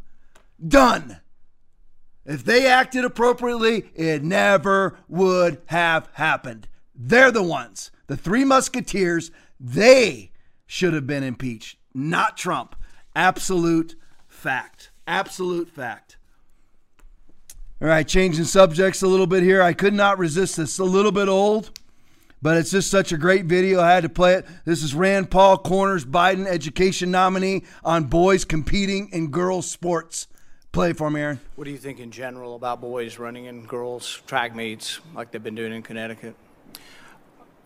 Done. If they acted appropriately, it never would have happened. They're the ones. The three musketeers, they should have been impeached, not Trump. Absolute fact. Absolute fact. All right, changing subjects a little bit here. I could not resist this. It's a little bit old, but it's just such a great video. I had to play it. This is Rand Paul corners Biden education nominee on boys competing in girls' sports. Play for me, Aaron. What do you think in general about boys running in girls' track meets like they've been doing in Connecticut?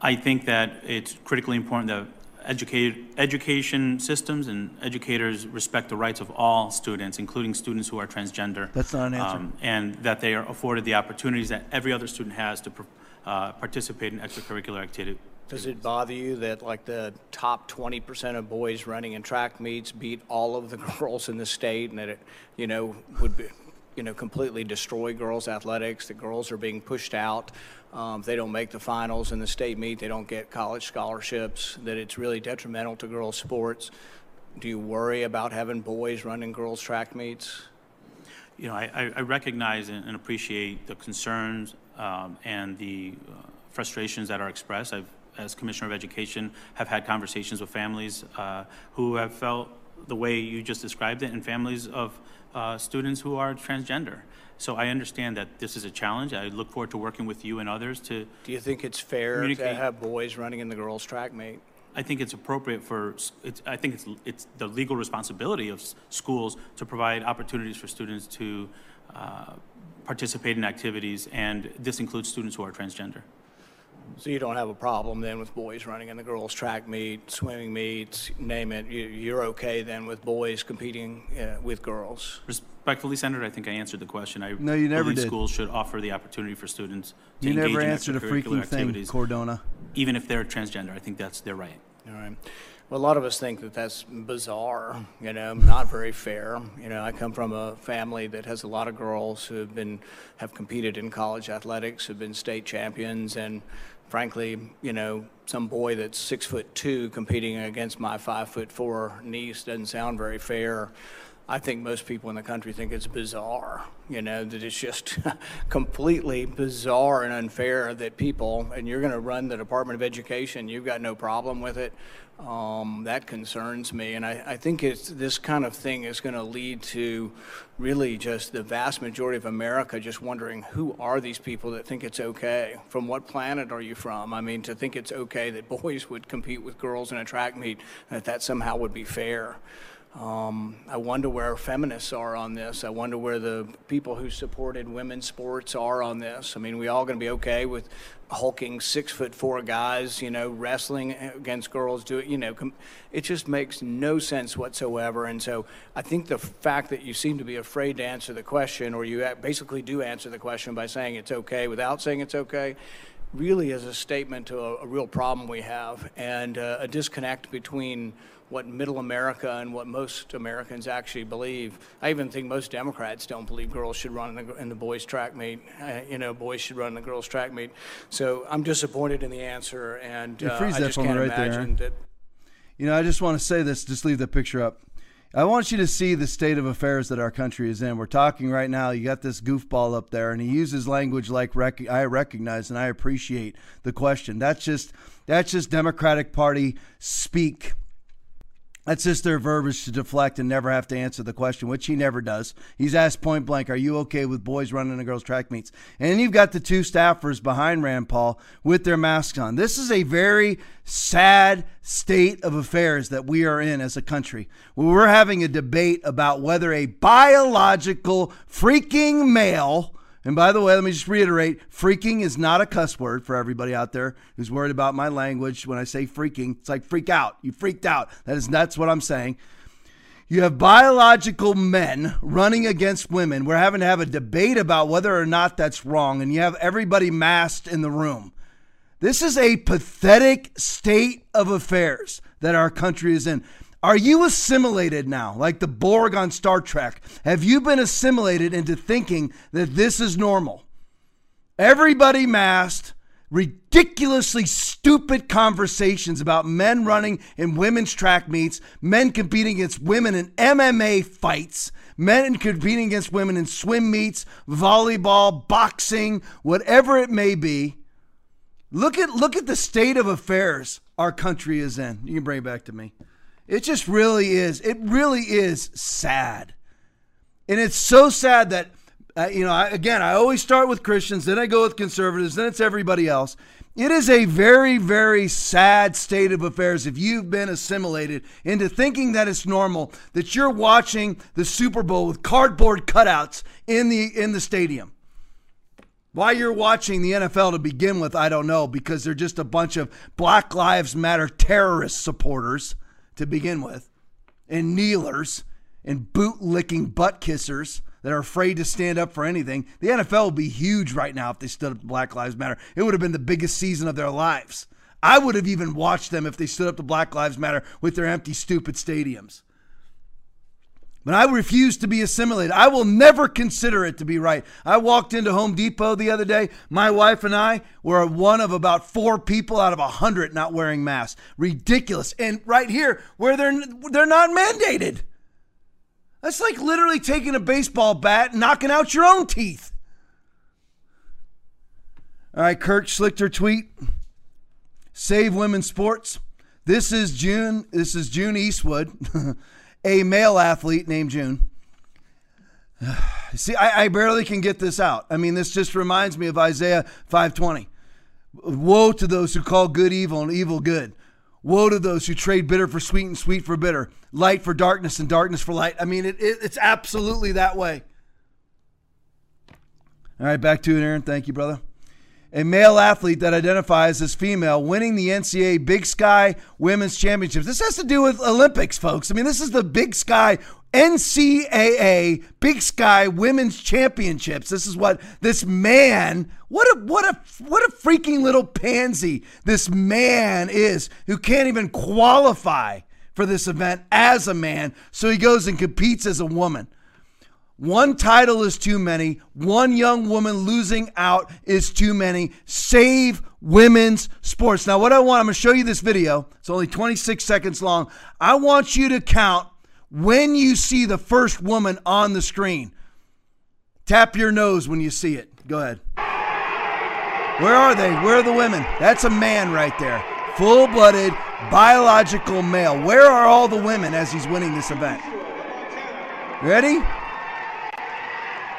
I think that it's critically important that education systems and educators respect the rights of all students, including students who are transgender. That's not an answer. And that they are afforded the opportunities that every other student has to participate in extracurricular activities. Does it bother you that like the top 20% of boys running in track meets beat all of the girls in the state, and that it, you know, would be, you know, completely destroy girls' athletics? The girls are being pushed out. They don't make the finals in the state meet. They don't get college scholarships. That it's really detrimental to girls' sports. Do you worry about having boys running girls' track meets? You know, I recognize and appreciate the concerns and the frustrations that are expressed. I've, as Commissioner of Education, have had conversations with families who have felt the way you just described it, and families of students who are transgender. So I understand that this is a challenge. I look forward to working with you and others to Do you think it's fair to have boys running in the girls' track meet? I think it's appropriate for, I think it's the legal responsibility of schools to provide opportunities for students to participate in activities, and this includes students who are transgender. So you don't have a problem then with boys running in the girls' track meet, swimming meets, name it. You're okay then with boys competing with girls? Respectfully, Senator, I think I answered the question. No, you never did. Schools should offer the opportunity for students to engage in extracurricular activities. You never answered a freaking thing, Cordona. Even if they're transgender, I think that's their right. All right. Well, a lot of us think that that's bizarre, you know, not very fair. You know, I come from a family that has a lot of girls who have competed in college athletics, who've been state champions, and frankly, you know, some boy that's 6'2" competing against my 5'4" niece doesn't sound very fair. I think most people in the country think it's bizarre, you know, that it's just completely bizarre and unfair that people, and you're going to run the Department of Education, you've got no problem with it. That concerns me, and I think this kind of thing is going to lead to really just the vast majority of America just wondering, who are these people that think it's okay? From what planet are you from? I mean, to think it's okay that boys would compete with girls in a track meet, and that somehow would be fair. I wonder where feminists are on this. I wonder where the people who supported women's sports are on this. I mean, we all going to be okay with hulking 6'4" guys, you know, wrestling against girls, you know, it just makes no sense whatsoever. And so I think the fact that you seem to be afraid to answer the question, or you basically do answer the question by saying it's okay without saying it's okay, really is a statement to a real problem we have, and a disconnect between what middle America and what most Americans actually believe. I even think most Democrats don't believe girls should run in the boys' track meet. You know, boys should run in the girls' track meet. So I'm disappointed in the answer, and I just can't imagine that. You know, I just want to say this, just leave the picture up. I want you to see the state of affairs that our country is in. We're talking right now. You got this goofball up there, and he uses language like I recognize and I appreciate the question. That's just Democratic Party speak. That's just their verbiage to deflect and never have to answer the question, which he never does. He's asked point blank, are you okay with boys running the girls' track meets? And you've got the two staffers behind Rand Paul with their masks on. This is a very sad state of affairs that we are in as a country. We're having a debate about whether a biological freaking male, and by the way, let me just reiterate, freaking is not a cuss word for everybody out there who's worried about my language. When I say freaking, it's like freak out. You freaked out. That's what I'm saying. You have biological men running against women. We're having to have a debate about whether or not that's wrong. And you have everybody masked in the room. This is a pathetic state of affairs that our country is in. Are you assimilated now, like the Borg on Star Trek? Have you been assimilated into thinking that this is normal? Everybody masked, ridiculously stupid conversations about men running in women's track meets, men competing against women in MMA fights, men competing against women in swim meets, volleyball, boxing, whatever it may be. Look at the state of affairs our country is in. You can bring it back to me. It just really is. It really is sad. And it's so sad that, you know, I always start with Christians, then I go with conservatives, then it's everybody else. It is a very, very sad state of affairs if you've been assimilated into thinking that it's normal, that you're watching the Super Bowl with cardboard cutouts in the stadium. Why you're watching the NFL to begin with, I don't know, because they're just a bunch of Black Lives Matter terrorist supporters to begin with, and kneelers and boot-licking butt-kissers that are afraid to stand up for anything. The NFL would be huge right now if they stood up to Black Lives Matter. It would have been the biggest season of their lives. I would have even watched them if they stood up to Black Lives Matter with their empty, stupid stadiums. But I refuse to be assimilated. I will never consider it to be right. I walked into Home Depot the other day. My wife and I were one of about 4 people out of 100 not wearing masks. Ridiculous. And right here, where they're not mandated. That's like literally taking a baseball bat and knocking out your own teeth. All right, Kirk Schlichter tweet. Save women's sports. This is June Eastwood. A male athlete named June. See, I barely can get this out. I mean, this just reminds me of Isaiah 5:20. Woe to those who call good evil and evil good. Woe to those who trade bitter for sweet and sweet for bitter. Light for darkness and darkness for light. I mean, it's absolutely that way. All right, back to it, Aaron. Thank you, brother. a male athlete that identifies as female winning the NCAA Big Sky Women's Championships. This has to do with Olympics, folks. I mean, this is the Big Sky NCAA Big Sky Women's Championships. This is what this man, what a freaking little pansy this man is, who can't even qualify for this event as a man, so he goes and competes as a woman. One title is too many. One young woman losing out is too many. Save women's sports. Now, what I want, I'm going to show you this video. It's only 26 seconds long. I want you to count when you see the first woman on the screen. Tap your nose when you see it. Go ahead. Where are they? Where are the women? That's a man right there. Full-blooded, biological male. Where are all the women as he's winning this event? Ready?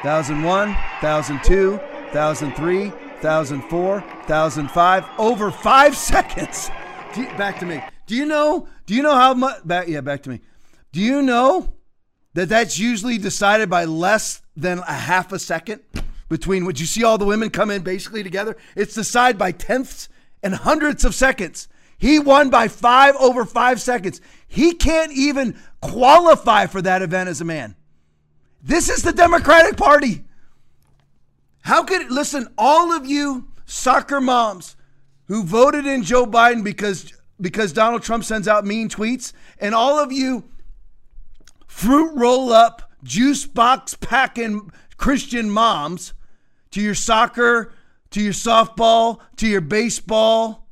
1,001, 1,002, 1,003, 1,004, 1,005. Over 5 seconds. Back to me. Do you know how much? Back to me. Do you know that that's usually decided by less than a half a second between what you see all the women come in basically together? It's decided by tenths and hundredths of seconds. He won by over 5 seconds. He can't even qualify for that event as a man. This is the Democratic Party. How could, listen, all of you soccer moms who voted in Joe Biden because Donald Trump sends out mean tweets, and all of you fruit roll up, juice box packing Christian moms, to your soccer, to your softball, to your baseball,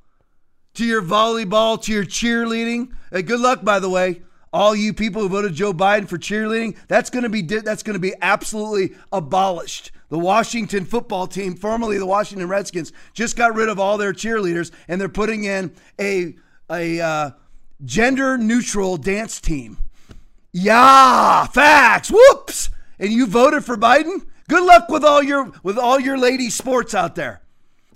to your volleyball, to your cheerleading. Hey, good luck, by the way. All you people who voted Joe Biden for cheerleading, that's going to be absolutely abolished. The Washington football team, formerly the Washington Redskins, just got rid of all their cheerleaders, and they're putting in a gender neutral dance team. Yeah, facts. Whoops. And you voted for Biden? Good luck with all your lady sports out there.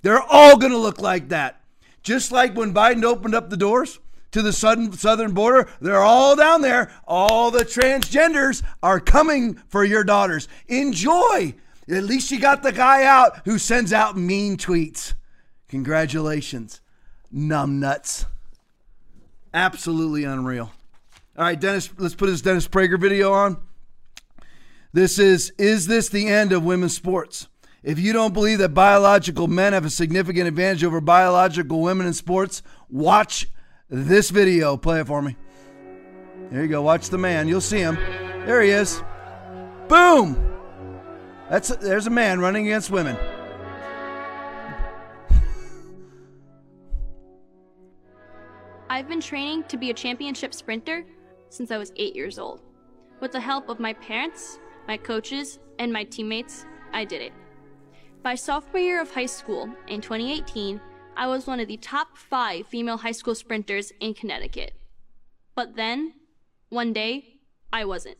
They're all going to look like that. Just like when Biden opened up the doors to the southern border, they're all down there. All the transgenders are coming for your daughters. Enjoy. At least you got the guy out who sends out mean tweets. Congratulations, numbnuts. Absolutely unreal. All right, Dennis, let's put this Dennis Prager video on. This is this the end of women's sports? If you don't believe that biological men have a significant advantage over biological women in sports, watch this video. Play it for me. There you go. Watch the man. You'll see him. There he is. Boom. There's a man running against women. I've been training to be a championship sprinter since I was 8 years old. With the help of my parents, my coaches, and my teammates, I did it. By sophomore year of high school in 2018, I was one of the top 5 female high school sprinters in Connecticut. But then, one day, I wasn't.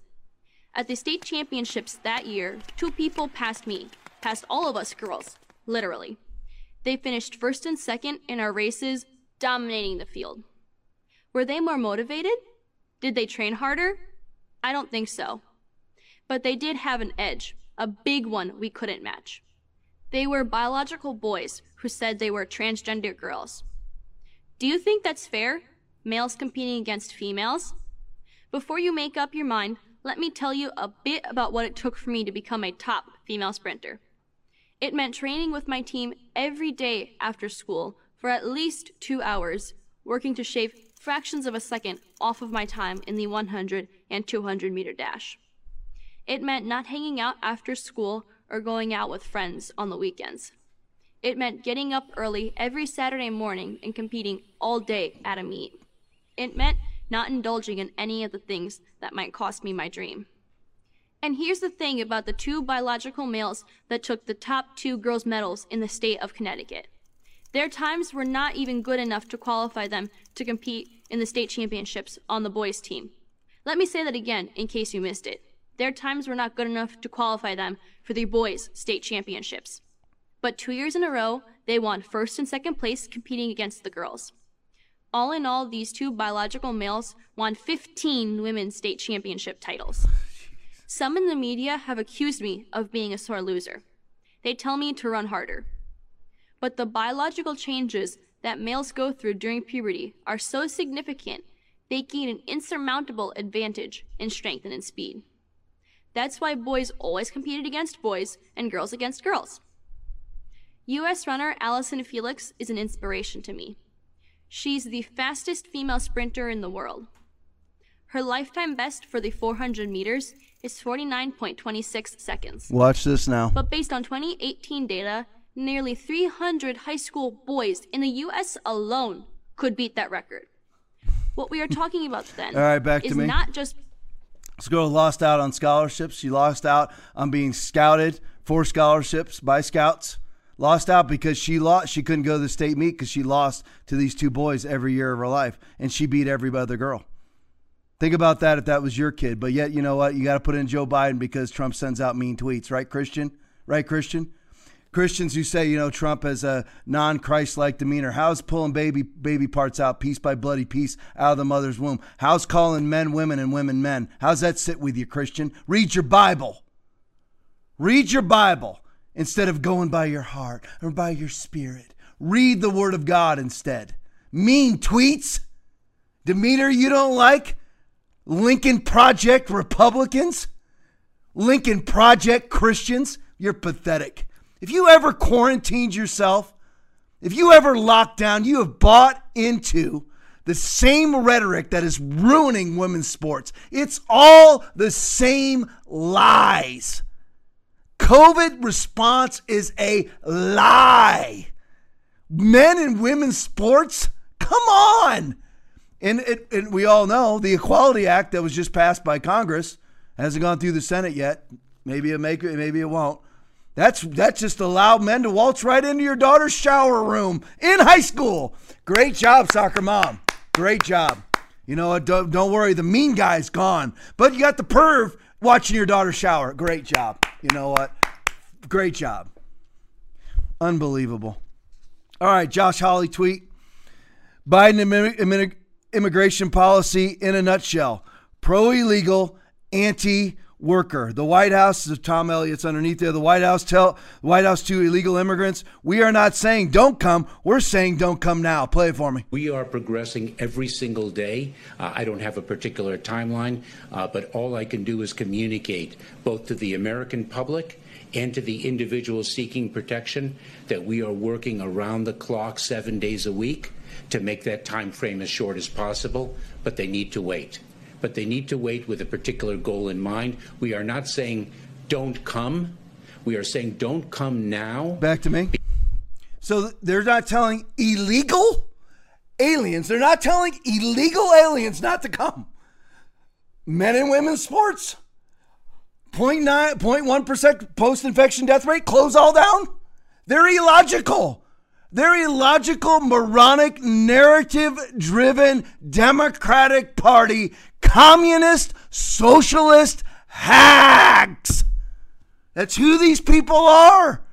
At the state championships that year, 2 people passed me, passed all of us girls, literally. They finished 1st and 2nd in our races, dominating the field. Were they more motivated? Did they train harder? I don't think so. But they did have an edge, a big one we couldn't match. They were biological boys who said they were transgender girls. Do you think that's fair? Males competing against females? Before you make up your mind, let me tell you a bit about what it took for me to become a top female sprinter. It meant training with my team every day after school for at least 2 hours, working to shave fractions of a second off of my time in the 100 and 200 meter dash. It meant not hanging out after school or going out with friends on the weekends. It meant getting up early every Saturday morning and competing all day at a meet. It meant not indulging in any of the things that might cost me my dream. And here's the thing about the 2 biological males that took the top 2 girls' medals in the state of Connecticut. Their times were not even good enough to qualify them to compete in the state championships on the boys' team. Let me say that again in case you missed it. Their times were not good enough to qualify them for the boys' state championships. But 2 years in a row, they won 1st and 2nd place competing against the girls. All in all, these 2 biological males won 15 women's state championship titles. Some in the media have accused me of being a sore loser. They tell me to run harder. but the biological changes that males go through during puberty are so significant they gain an insurmountable advantage in strength and in speed. That's why boys always competed against boys and girls against girls. U.S. runner Allison Felix is an inspiration to me. She's the fastest female sprinter in the world. Her lifetime best for the 400 meters is 49.26 seconds. Watch this now. But based on 2018 data, nearly 300 high school boys in the U.S. alone could beat that record. What we are talking about then All right, back to me. This girl lost out on scholarships. She lost out on being scouted for scholarships by scouts. Lost out because she couldn't go to the state meet because she lost to these two boys every year of her life, and she beat every other girl. Think about that if that was your kid. But yet, you know what? You got to put in Joe Biden because Trump sends out mean tweets, right, Christian? Right, Christian? Christians who say, you know, Trump has a non-Christ-like demeanor. How's pulling baby parts out, piece by bloody piece, out of the mother's womb? How's calling men women and women men? How's that sit with you, Christian? Read your Bible. Read your Bible instead of going by your heart or by your spirit. Read the Word of God instead. Mean tweets? Demeanor you don't like? Lincoln Project Republicans? Lincoln Project Christians? You're pathetic. If you ever quarantined yourself, if you ever locked down, you have bought into the same rhetoric that is ruining women's sports. It's all the same lies. COVID response is a lie. Men and women's sports? Come on. And we all know the Equality Act that was just passed by Congress hasn't gone through the Senate yet. Maybe it'll make it, maybe it won't. That's just allowed men to waltz right into your daughter's shower room in high school. Great job, soccer mom. Great job. You know what? Don't worry. The mean guy's gone. But you got the perv watching your daughter shower. Great job. You know what? Great job. Unbelievable. All right, Josh Hawley tweet. Biden immigration policy in a nutshell. Pro-illegal, anti-illegal worker. The White House, Tom Elliott's underneath there. The White House to illegal immigrants, we are not saying don't come. We're saying don't come now. Play it for me. We are progressing every single day. I don't have a particular timeline, but all I can do is communicate both to the American public and to the individuals seeking protection that we are working around the clock 7 days a week to make that time frame as short as possible, but they need to wait. But they need to wait with a particular goal in mind. We are not saying don't come. We are saying don't come now. Back to me. So they're not telling illegal aliens. They're not telling illegal aliens not to come. Men and women's sports. 0.1% post-infection death rate. Close all down. They're illogical. They're illogical, moronic, narrative-driven Democratic Party communist, socialist hacks. That's who these people are.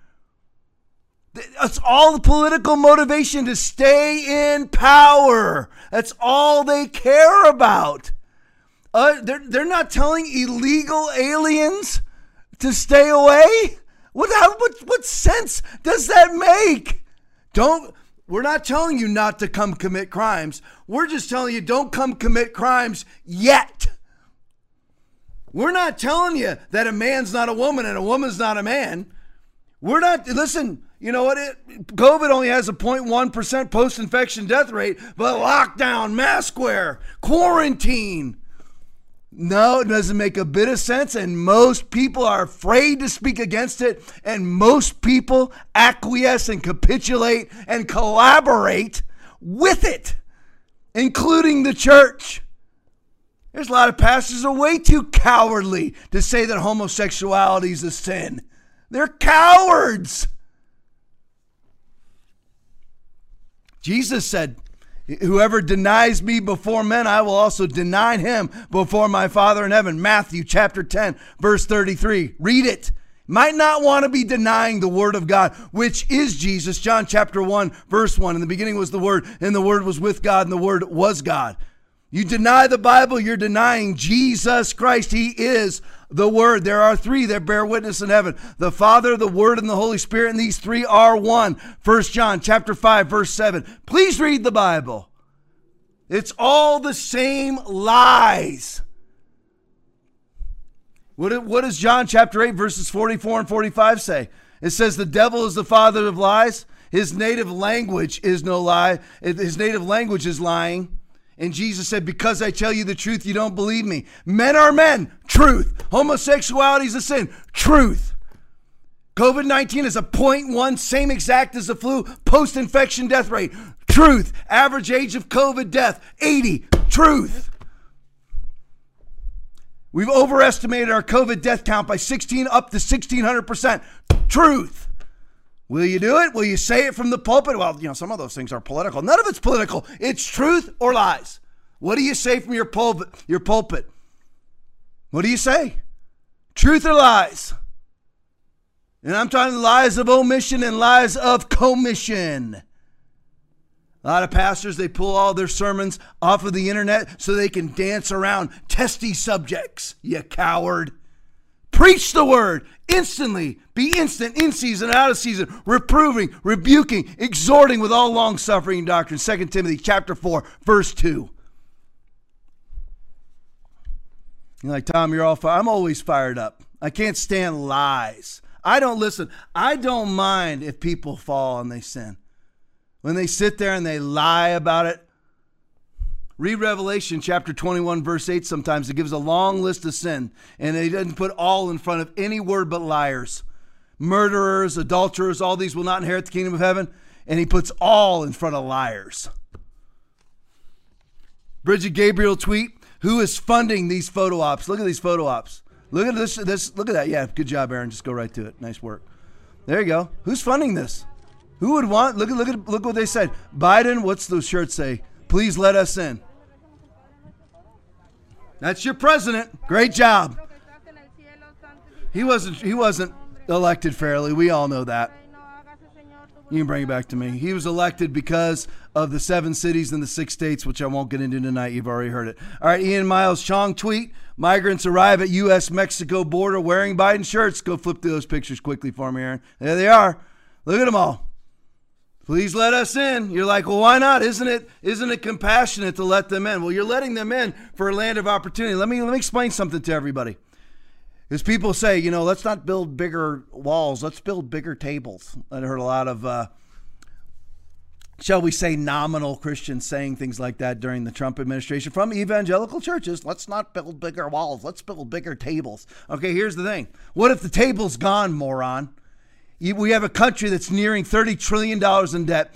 That's all the political motivation to stay in power. That's all they care about. They're not telling illegal aliens to stay away. What sense does that make? We're not telling you not to come commit crimes. We're just telling you don't come commit crimes yet. We're not telling you that a man's not a woman and a woman's not a man. We're not, listen, you know what? COVID only has a 0.1% post-infection death rate, but lockdown, mask wear, quarantine. No, it doesn't make a bit of sense, and most people are afraid to speak against it, and most people acquiesce and capitulate and collaborate with it, including the church. There's a lot of pastors who are way too cowardly to say that homosexuality is a sin. They're cowards. Jesus said, whoever denies me before men, I will also deny him before my Father in heaven. Matthew chapter 10, verse 33. Read it. Might not want to be denying the word of God, which is Jesus. John chapter 1, verse 1. In the beginning was the Word, and the Word was with God, and the Word was God. You deny the Bible, you're denying Jesus Christ. He is the Word. There are three that bear witness in heaven: the Father, the Word, and the Holy Spirit. And these three are one. 1 John chapter 5, verse 7. Please read the Bible. It's all the same lies. What does John chapter 8, verses 44 and 45 say? It says the devil is the father of lies. His native language is no lie. His native language is lying. And Jesus said, because I tell you the truth, you don't believe me. Men are men. Truth. Homosexuality is a sin. Truth. COVID-19 is a 0.1, same exact as the flu. Post-infection death rate. Truth. Average age of COVID death, 80. Truth. We've overestimated our COVID death count by 1,600%. Truth. Will you do it? Will you say it from the pulpit? Well, you know, some of those things are political. None of it's political. It's truth or lies. What do you say from your pulpit? What do you say? Truth or lies? And I'm talking lies of omission and lies of commission. A lot of pastors, they pull all their sermons off of the internet so they can dance around testy subjects. You coward. Preach the word instantly. Be instant, in season, out of season, reproving, rebuking, exhorting with all long-suffering and doctrine. 2 Timothy chapter 4, verse 2. You're like, Tom, you're all fired. I'm always fired up. I can't stand lies. I don't listen. I don't mind if people fall and they sin. When they sit there and they lie about it. Read Revelation chapter 21, verse 8 sometimes. It gives a long list of sin, and it doesn't put all in front of any word but liars. Murderers, adulterers, all these will not inherit the kingdom of heaven, and he puts all in front of liars. Bridget Gabriel tweet, who is funding these photo ops? Look at these photo ops. Look at this. Look at that. Yeah, good job, Aaron. Just go right to it. Nice work. There you go. Who's funding this? Who would want? Look what they said. Biden, what's those shirts say? Please let us in. That's your president. Great job. He wasn't elected fairly. We all know that. You can bring it back to me. He was elected because of the 7 cities and the 6 states, which I won't get into tonight. You've already heard it. All right, Ian Miles Chong tweet. Migrants arrive at U.S.-Mexico border wearing Biden shirts. Go flip through those pictures quickly for me, Aaron. There they are. Look at them all. Please let us in. You're like, well, why not? Isn't it compassionate to let them in? Well, you're letting them in for a land of opportunity. Let me explain something to everybody. As people say, you know, let's not build bigger walls. Let's build bigger tables. I heard a lot of, shall we say, nominal Christians saying things like that during the Trump administration from evangelical churches. Let's not build bigger walls. Let's build bigger tables. Okay, here's the thing. What if the table's gone, moron? We have a country that's nearing $30 trillion in debt.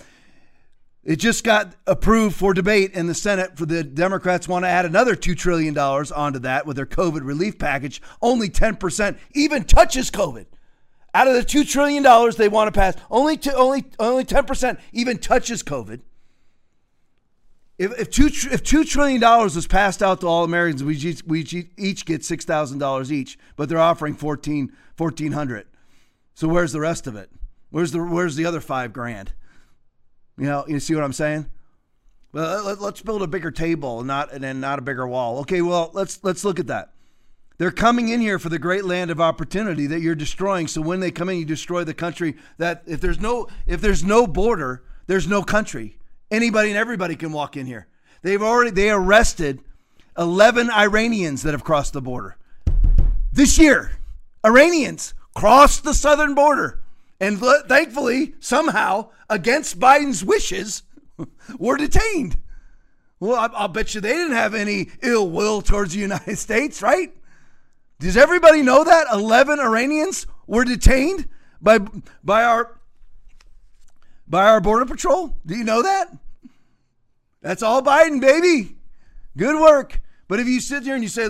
It just got approved for debate in the Senate. For the Democrats want to add another $2 trillion onto that with their COVID relief package. Only 10% even touches COVID. Out of the $2 trillion they want to pass, only 10% even touches COVID. If $2 trillion was passed out to all Americans, we each get $6,000 each, but they're offering $1,400. So where's the rest of it? Where's the other $5,000? You know, you see what I'm saying? Well, let's build a bigger table, not a bigger wall. Okay, well, let's look at that. They're coming in here for the great land of opportunity that you're destroying. So when they come in, you destroy the country. That if there's no border, there's no country. Anybody and everybody can walk in here. They arrested 11 Iranians that have crossed the border this year. Iranians crossed the southern border, and thankfully, somehow, against Biden's wishes, were detained. Well, I'll bet you they didn't have any ill will towards the United States, right? Does everybody know that 11 Iranians were detained by our border patrol? Do you know that? That's all Biden, baby. Good work. But if you sit here and you say,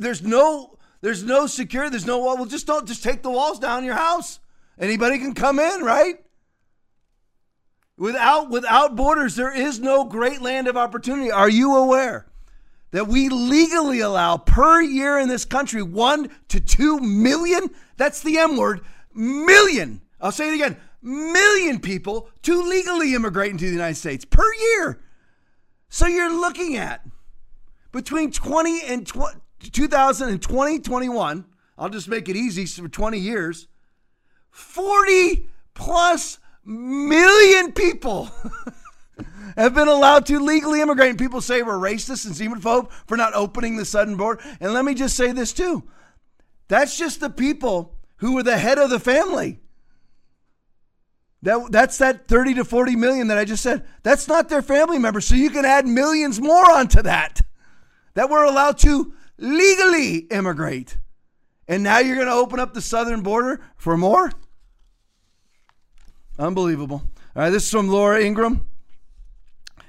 there's no security. There's no wall. Well, just take the walls down your house. Anybody can come in, right? Without borders, there is no great land of opportunity. Are you aware that we legally allow per year in this country 1 to 2 million? That's the M word, million. I'll say it again, million people to legally immigrate into the United States per year. So you're looking at Between 2020 and 2021, I'll just make it easy for 20 years, 40 plus million people have been allowed to legally immigrate. And people say we're racist and xenophobe for not opening the southern border. And let me just say this too. That's just the people who were the head of the family. That's that 30 to 40 million that I just said. That's not their family members. So you can add millions more onto that, that were allowed to legally immigrate. And now you're going to open up the southern border for more? Unbelievable. All right, this is from Laura Ingram.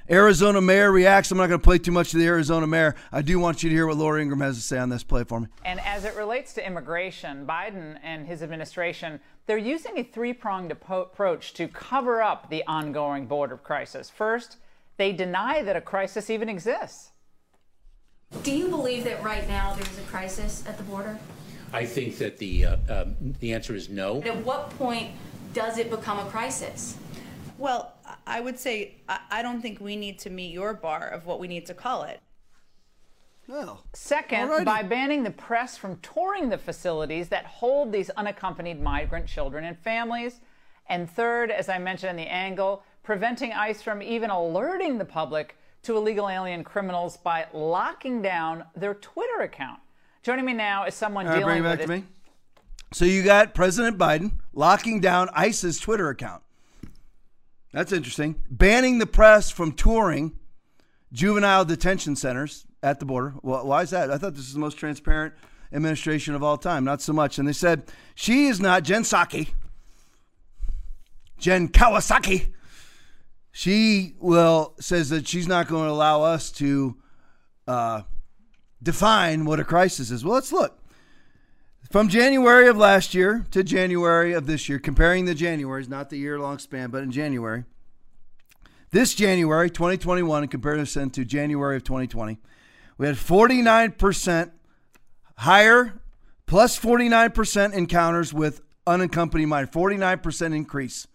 Arizona mayor reacts. I'm not going to play too much of the Arizona mayor. I do want you to hear what Laura Ingram has to say on this. Play for me. And as it relates to immigration, Biden and his administration, they're using a three-pronged approach to cover up the ongoing border crisis. First, they deny that a crisis even exists. Do you believe that right now there's a crisis at the border? I think that the answer is no. At what point does it become a crisis? Well, I would say I don't think we need to meet your bar of what we need to call it. No. Second, alrighty, by banning the press from touring the facilities that hold these unaccompanied migrant children and families. And third, as I mentioned in the angle, preventing ICE from even alerting the public to illegal alien criminals by locking down their Twitter account. Joining me now is someone dealing with it. All right, bring it back to me. So you got President Biden locking down ICE's Twitter account. That's interesting. Banning the press from touring juvenile detention centers at the border. Well, why is that? I thought this was the most transparent administration of all time. Not so much. And they said she is not Jen Psaki. Jen Kawasaki. She says that she's not going to allow us to define what a crisis is. Well, let's look. From January of last year to January of this year, comparing the Januaries, not the year-long span, but in January. This January, 2021, in comparison to January of 2020, we had 49% higher, plus 49% encounters with unaccompanied minors, 49% increase,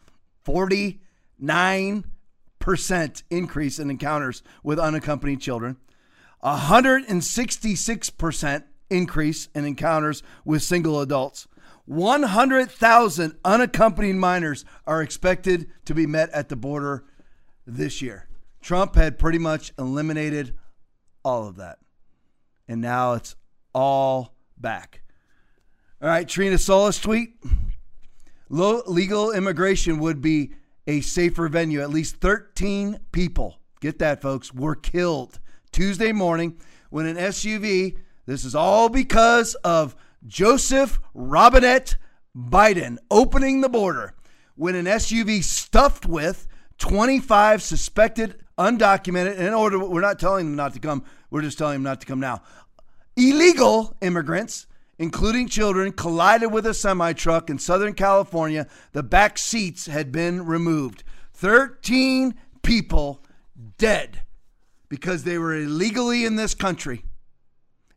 49% increase in encounters with unaccompanied children, 166% increase in encounters with single adults. 100,000 unaccompanied minors are expected to be met at the border this year. Trump had pretty much eliminated all of that. And now it's all back. All right, Trina Solis tweet. Low legal immigration would be a safer venue. At least 13 people, get that folks, were killed Tuesday morning when an SUV, this is all because of Joseph Robinette Biden opening the border, when an SUV stuffed with 25 suspected undocumented, in order, we're not telling them not to come, we're just telling them not to come now, illegal immigrants, including children, collided with a semi-truck in Southern California. The back seats had been removed. 13 people dead because they were illegally in this country.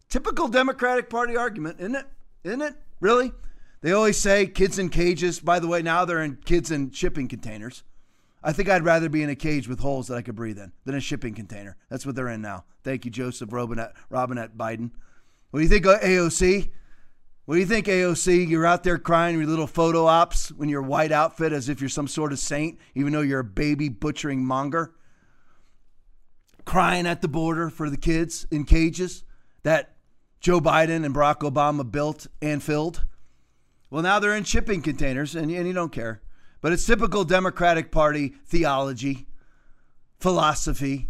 Typical Democratic Party argument, isn't it? Isn't it? Really? They always say kids in cages. By the way, now they're in kids in shipping containers. I think I'd rather be in a cage with holes that I could breathe in than a shipping container. That's what they're in now. Thank you, Joseph Robinette Biden. What do you think, AOC? What do you think, AOC? You're out there crying your little photo ops in your white outfit as if you're some sort of saint, even though you're a baby butchering monger. Crying at the border for the kids in cages that Joe Biden and Barack Obama built and filled. Well, now they're in shipping containers, and you don't care. But it's typical Democratic Party theology, philosophy.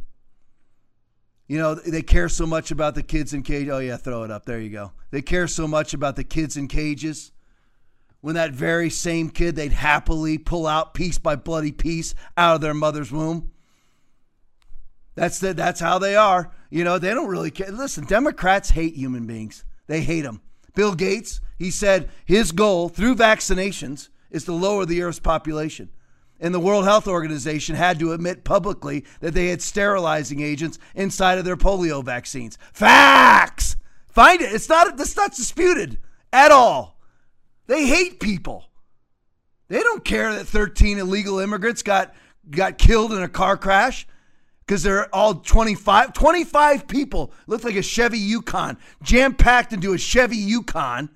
You know, they care so much about the kids in cages. Oh, yeah, throw it up. There you go. They care so much about the kids in cages when that very same kid they'd happily pull out piece by bloody piece out of their mother's womb. That's how they are. You know, they don't really care. Listen, Democrats hate human beings. They hate them. Bill Gates, he said his goal through vaccinations is to lower the Earth's population. And the World Health Organization had to admit publicly that they had sterilizing agents inside of their polio vaccines. Facts! Find it. It's not disputed at all. They hate people. They don't care that 13 illegal immigrants got killed in a car crash. because they're all 25 people. Looked like a Chevy Yukon, jam-packed into a Chevy Yukon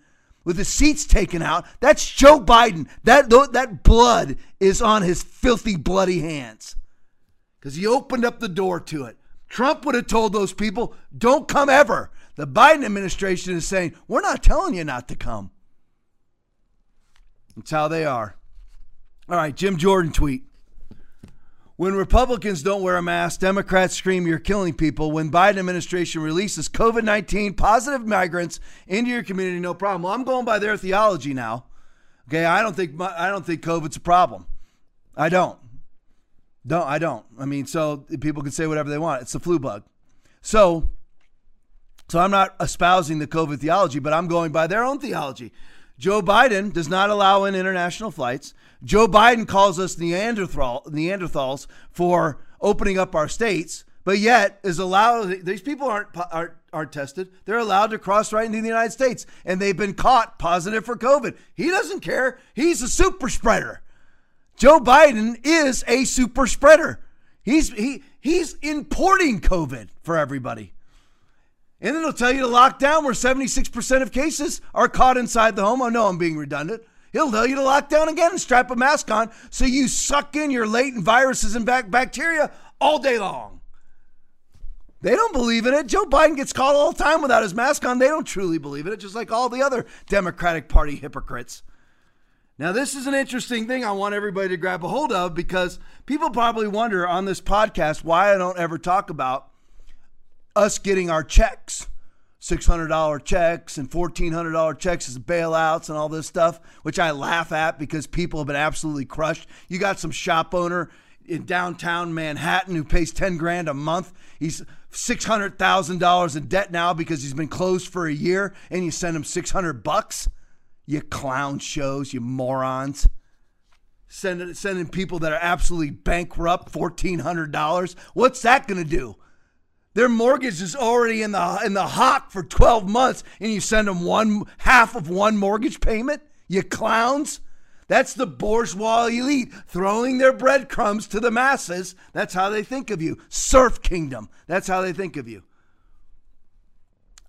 with the seats taken out. That's Joe Biden. That blood is on his filthy, bloody hands because he opened up the door to it. Trump would have told those people, don't come ever. The Biden administration is saying, we're not telling you not to come. That's how they are. All right, Jim Jordan tweet. When Republicans don't wear a mask, Democrats scream, you're killing people. When Biden administration releases COVID-19 positive migrants into your community, no problem. Well, I'm going by their theology now. Okay, I don't think COVID's a problem. I don't. I mean, so people can say whatever they want. It's the flu bug. So I'm not espousing the COVID theology, but I'm going by their own theology. Joe Biden does not allow in international flights. Joe Biden calls us Neanderthals for opening up our states, but yet is allowed. These people aren't tested. They're allowed to cross right into the United States, and they've been caught positive for COVID. He doesn't care. He's a super spreader. Joe Biden is a super spreader. He's importing COVID for everybody. And then they'll tell you to lock down where 76% of cases are caught inside the home. Oh, no, I'm being redundant. He'll tell you to lock down again and strap a mask on so you suck in your latent viruses and bacteria all day long. They don't believe in it. Joe Biden gets caught all the time without his mask on. They don't truly believe in it, just like all the other Democratic Party hypocrites. Now, this is an interesting thing I want everybody to grab a hold of because people probably wonder on this podcast why I don't ever talk about us getting our checks, $600 checks and $1,400 checks as bailouts and all this stuff, which I laugh at because people have been absolutely crushed. You got some shop owner in downtown Manhattan who pays $10,000 a month. He's $600,000 in debt now because he's been closed for a year, and you send him $600. You clown shows, you morons. Sending people that are absolutely bankrupt $1,400. What's that going to do? Their mortgage is already in the hot for 12 months, and you send them half of one mortgage payment? You clowns. That's the bourgeois elite throwing their breadcrumbs to the masses. That's how they think of you. Surf kingdom. That's how they think of you.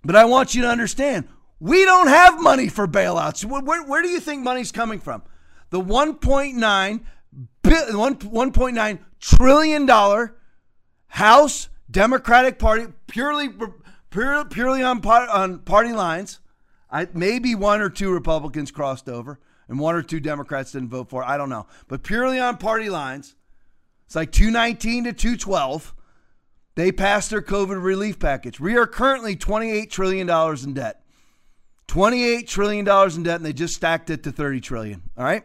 But I want you to understand, we don't have money for bailouts. Where do you think money's coming from? The $1.9 trillion House Democratic Party, purely on party lines. Maybe one or two Republicans crossed over and one or two Democrats didn't vote for it. I don't know. But purely on party lines, it's like 219 to 212. They passed their COVID relief package. We are currently $28 trillion in debt. $28 trillion in debt, and they just stacked it to $30 trillion, all right?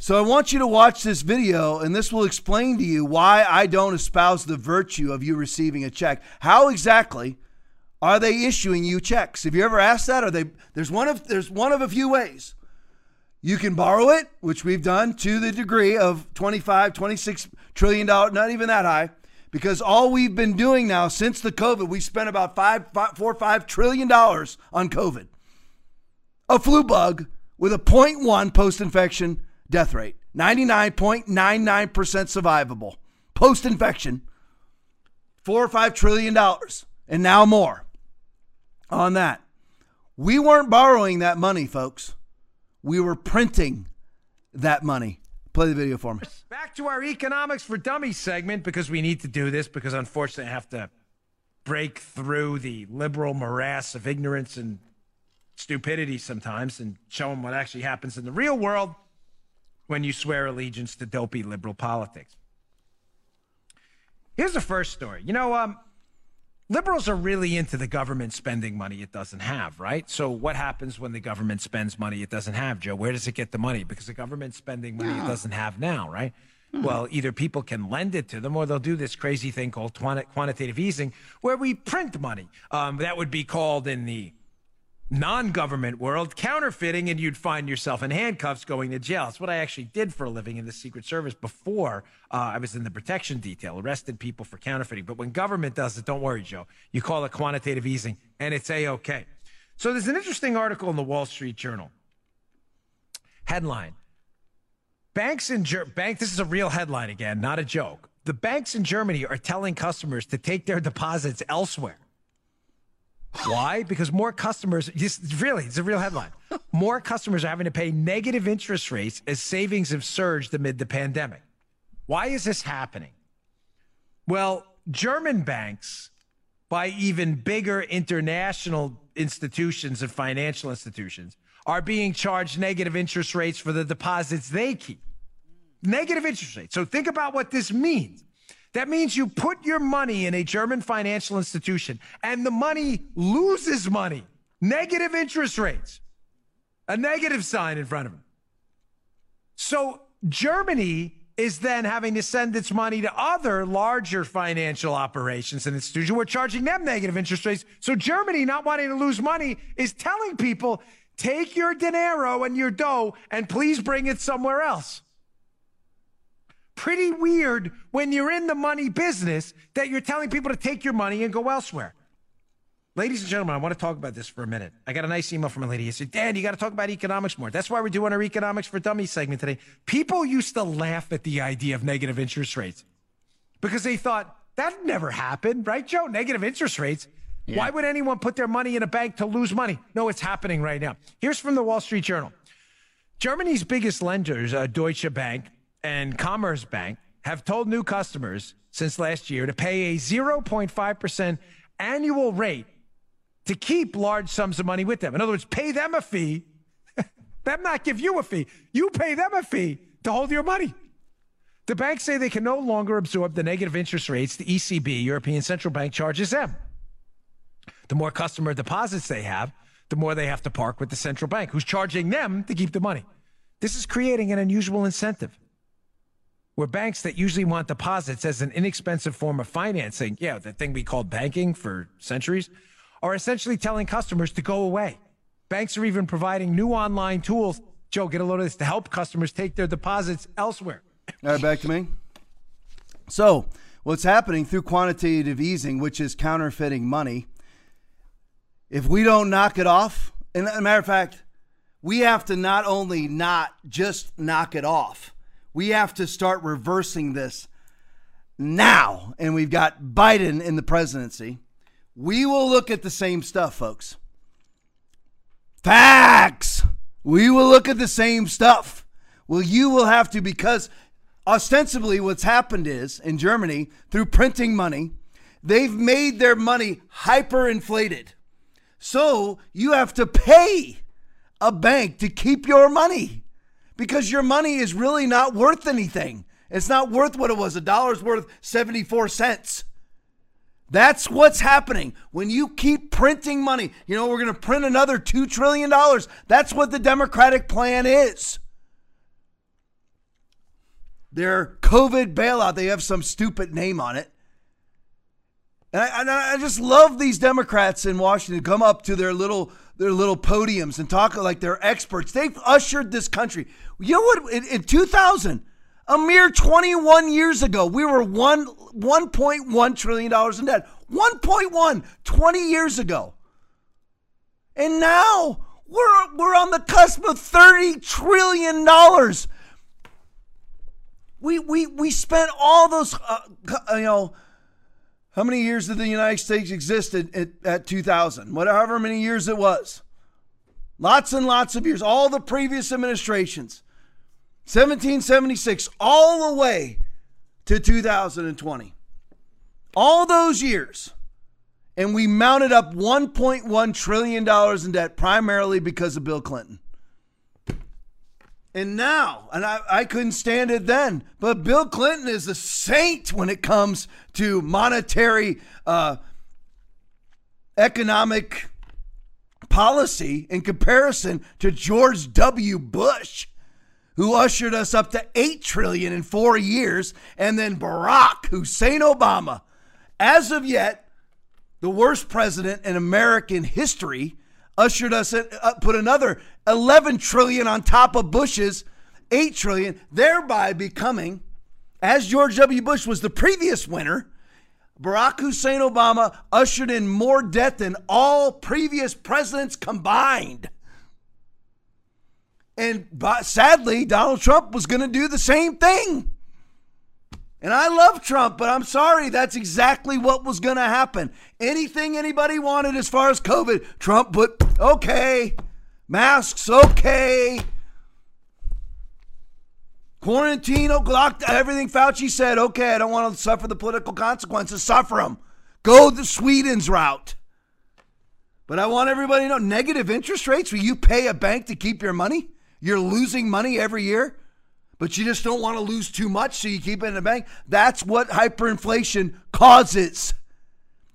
So I want you to watch this video, and this will explain to you why I don't espouse the virtue of you receiving a check. How exactly are they issuing you checks? Have you ever asked that? There's one of a few ways. You can borrow it, which we've done to the degree of $25, $26 trillion, not even that high. Because all we've been doing now since the COVID, we spent about $4 or $5 trillion on COVID. A flu bug with a 0.1 post-infection death rate. 99.99% survivable. Post-infection, $4 or $5 trillion. And now more on that. We weren't borrowing that money, folks. We were printing that money. Play the video for me. Back to our Economics for Dummies segment, because we need to do this, because unfortunately I have to break through the liberal morass of ignorance and stupidity sometimes and show them what actually happens in the real world when you swear allegiance to dopey liberal politics. Here's the first story. You know, liberals are really into the government spending money it doesn't have, right? So what happens when the government spends money it doesn't have, Joe? Where does it get the money? Because the government's spending money it doesn't have now, right? Mm-hmm. Well, either people can lend it to them, or they'll do this crazy thing called quantitative easing, where we print money. That would be called in the non-government world counterfeiting, and you'd find yourself in handcuffs going to jail. That's what I actually did for a living in the Secret Service before I was in the protection detail, arrested people for counterfeiting. But when government does it, don't worry, Joe, you call it quantitative easing and it's a-okay. So there's an interesting article in the Wall Street Journal. Headline, this is a real headline again, not a joke. The banks in Germany are telling customers to take their deposits elsewhere. Why? Because more customers, really, it's a real headline. More customers are having to pay negative interest rates as savings have surged amid the pandemic. Why is this happening? Well, German banks by even bigger international institutions and financial institutions are being charged negative interest rates for the deposits they keep. Negative interest rates. So think about what this means. That means you put your money in a German financial institution and the money loses money. Negative interest rates. A negative sign in front of them. So Germany is then having to send its money to other larger financial operations and institutions. We're charging them negative interest rates. So Germany, not wanting to lose money, is telling people, take your dinero and your dough and please bring it somewhere else. Pretty weird when you're in the money business that you're telling people to take your money and go elsewhere. Ladies and gentlemen, I want to talk about this for a minute. I got a nice email from a lady. He said, Dan, you got to talk about economics more. That's why we're doing our Economics for Dummies segment today. People used to laugh at the idea of negative interest rates because they thought that never happened, right, Joe? Negative interest rates. Yeah. Why would anyone put their money in a bank to lose money? No, it's happening right now. Here's from the Wall Street Journal. Germany's biggest lenders, Deutsche Bank and Commerzbank, have told new customers since last year to pay a 0.5% annual rate to keep large sums of money with them. In other words, pay them a fee, them not give you a fee. You pay them a fee to hold your money. The banks say they can no longer absorb the negative interest rates the ECB, European Central Bank, charges them. The more customer deposits they have, the more they have to park with the central bank, who's charging them to keep the money. This is creating an unusual incentive, where banks that usually want deposits as an inexpensive form of financing, yeah, the thing we called banking for centuries, are essentially telling customers to go away. Banks are even providing new online tools, Joe, get a load of this, to help customers take their deposits elsewhere. All right, back to me. So what's happening through quantitative easing, which is counterfeiting money, if we don't knock it off, and as a matter of fact, we have to not only not just knock it off, we have to start reversing this now. And we've got Biden in the presidency. We will look at the same stuff, folks. Facts. We will look at the same stuff. Well, you will have to, because ostensibly what's happened is in Germany, through printing money, they've made their money hyperinflated. So you have to pay a bank to keep your money, because your money is really not worth anything. It's not worth what it was. A dollar's worth 74 cents. That's what's happening. When you keep printing money, you know, we're going to print another $2 trillion. That's what the Democratic plan is. Their COVID bailout, they have some stupid name on it. And I just love these Democrats in Washington come up to their little podiums and talk like they're experts. They've ushered this country. You know what? In 2000, a mere 21 years ago, we were $1.1 trillion in debt. 1.1, 20 years ago. And now we're on the cusp of $30 trillion. We spent all those, how many years did the United States existed at 2000? Whatever many years it was. Lots and lots of years. All the previous administrations. 1776 all the way to 2020. All those years. And we mounted up $1.1 trillion in debt, primarily because of Bill Clinton. And now, and I couldn't stand it then, but Bill Clinton is a saint when it comes to monetary economic policy in comparison to George W. Bush, who ushered us up to $8 trillion in 4 years, and then Barack Hussein Obama. As of yet, the worst president in American history, ushered us in, put another 11 trillion on top of Bush's 8 trillion, thereby becoming, as George W. Bush was the previous winner, Barack Hussein Obama ushered in more debt than all previous presidents combined. And sadly, Donald Trump was going to do the same thing. And I love Trump, but I'm sorry, that's exactly what was going to happen. Anything anybody wanted as far as COVID, Trump put, okay, masks, okay, quarantine, locked, everything Fauci said, okay, I don't want to suffer the political consequences, suffer them. Go the Sweden's route. But I want everybody to know, negative interest rates, where you pay a bank to keep your money, you're losing money every year, but you just don't want to lose too much, so you keep it in the bank. That's what hyperinflation causes.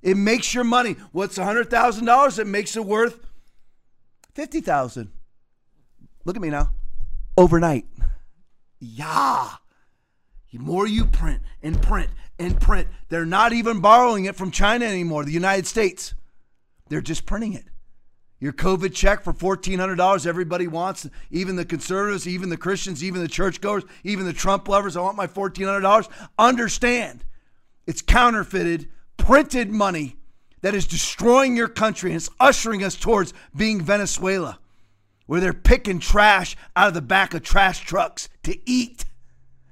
It makes your money. What's $100,000? It makes it worth $50,000. Look at me now. Overnight. Yeah. The more you print and print and print, they're not even borrowing it from China anymore, the United States. They're just printing it. Your COVID check for $1,400, everybody wants, even the conservatives, even the Christians, even the churchgoers, even the Trump lovers, I want my $1,400. Understand, it's counterfeited, printed money that is destroying your country, and it's ushering us towards being Venezuela, where they're picking trash out of the back of trash trucks to eat.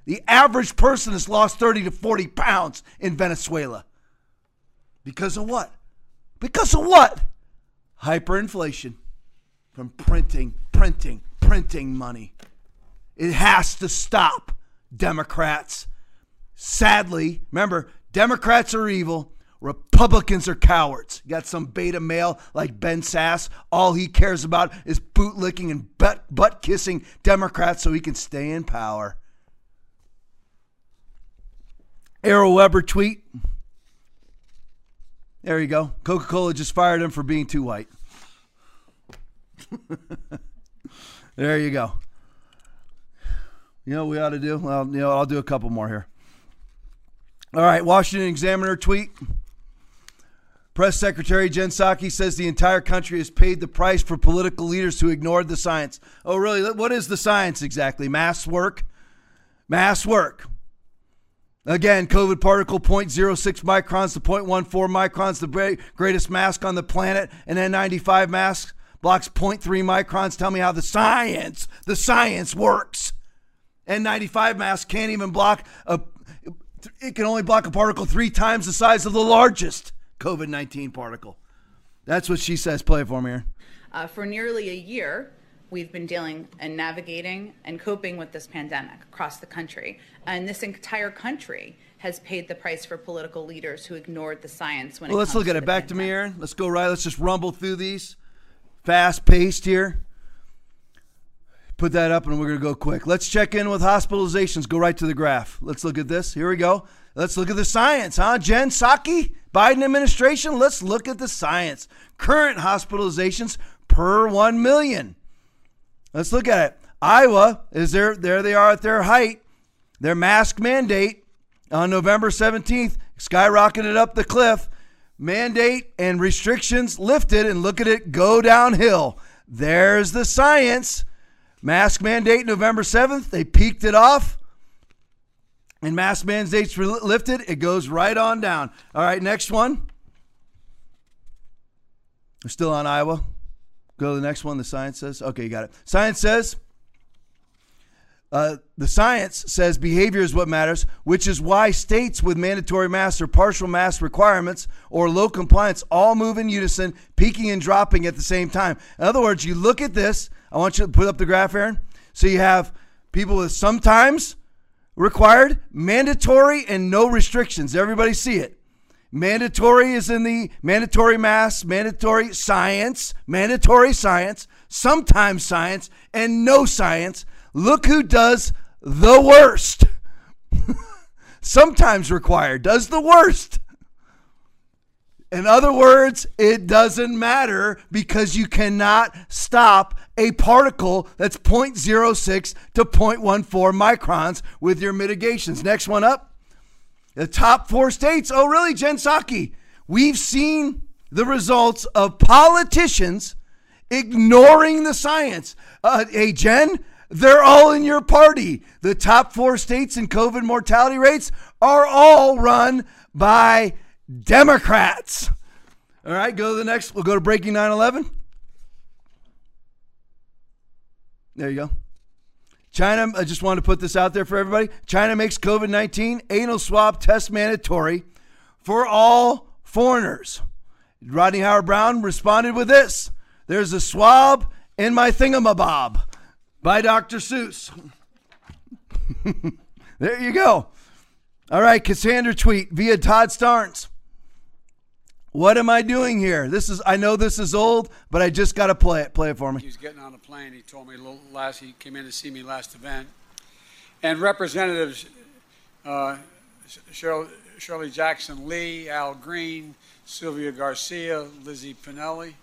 The average person has lost 30 to 40 pounds in Venezuela. Because of what? Because of what? Hyperinflation from printing money. It has to stop, Democrats. Sadly, remember, Democrats are evil. Republicans are cowards. You got some beta male like Ben Sass. All he cares about is bootlicking and butt-kissing Democrats so he can stay in power. Errol Weber tweet. There you go. Coca-Cola just fired him for being too white. There you go. You know what we ought to do? Well, you know, I'll do a couple more here. All right, Washington Examiner tweet. Press Secretary Jen Psaki says the entire country has paid the price for political leaders who ignored the science. Oh, really? What is the science exactly? Mass work? Mass work. Again, COVID particle 0.06 microns to 0.14 microns, the greatest mask on the planet, an N95 mask blocks 0.3 microns. Tell me how the science works. N95 mask can't even block it can only block a particle 3 times the size of the largest COVID-19 particle. That's what she says. Play it for me here. For nearly a year, we've been dealing and navigating and coping with this pandemic across the country. And this entire country has paid the price for political leaders who ignored the science when it comes to the pandemic. Well, let's look at it. Back to me, Aaron. Let's go right. Let's just rumble through these. Fast-paced here. Put that up, and we're going to go quick. Let's check in with hospitalizations. Go right to the graph. Let's look at this. Here we go. Let's look at the science, huh? Jen Psaki, Biden administration. Let's look at the science. Current hospitalizations per 1 million. Let's look at it. Iowa, there they are at their height. Their mask mandate on November 17th skyrocketed up the cliff. Mandate and restrictions lifted, and look at it go downhill. There's the science. Mask mandate November 7th, they peaked it off. And mask mandates were lifted, it goes right on down. All right, next one. We're still on Iowa. Go to the next one, the science says. Okay, you got it. Science says, behavior is what matters, which is why states with mandatory masks or partial mask requirements or low compliance all move in unison, peaking and dropping at the same time. In other words, you look at this. I want you to put up the graph, Aaron. So you have people with sometimes required, mandatory, and no restrictions. Everybody see it. Mandatory is in the mandatory mass, mandatory science, sometimes science, and no science. Look who does the worst. Sometimes required does the worst. In other words, it doesn't matter because you cannot stop a particle that's 0.06 to 0.14 microns with your mitigations. Next one up. The top 4 states. Oh, really, Jen Psaki? We've seen the results of politicians ignoring the science. Hey, Jen, they're all in your party. The top 4 states in COVID mortality rates are all run by Democrats. All right, go to the next. We'll go to Breaking 9/11. There you go. China, I just wanted to put this out there for everybody. China makes COVID-19 anal swab test mandatory for all foreigners. Rodney Howard Brown responded with this. There's a swab in my thingamabob by Dr. Seuss. There you go. All right, Cassandra tweet via Todd Starnes. What am I doing here? I know this is old, but I just got to play it. Play it for me. He was getting on a plane. He told me he came in to see me last event. And representatives Shirley Jackson Lee, Al Green, Sylvia Garcia, Lizzie Pinelli,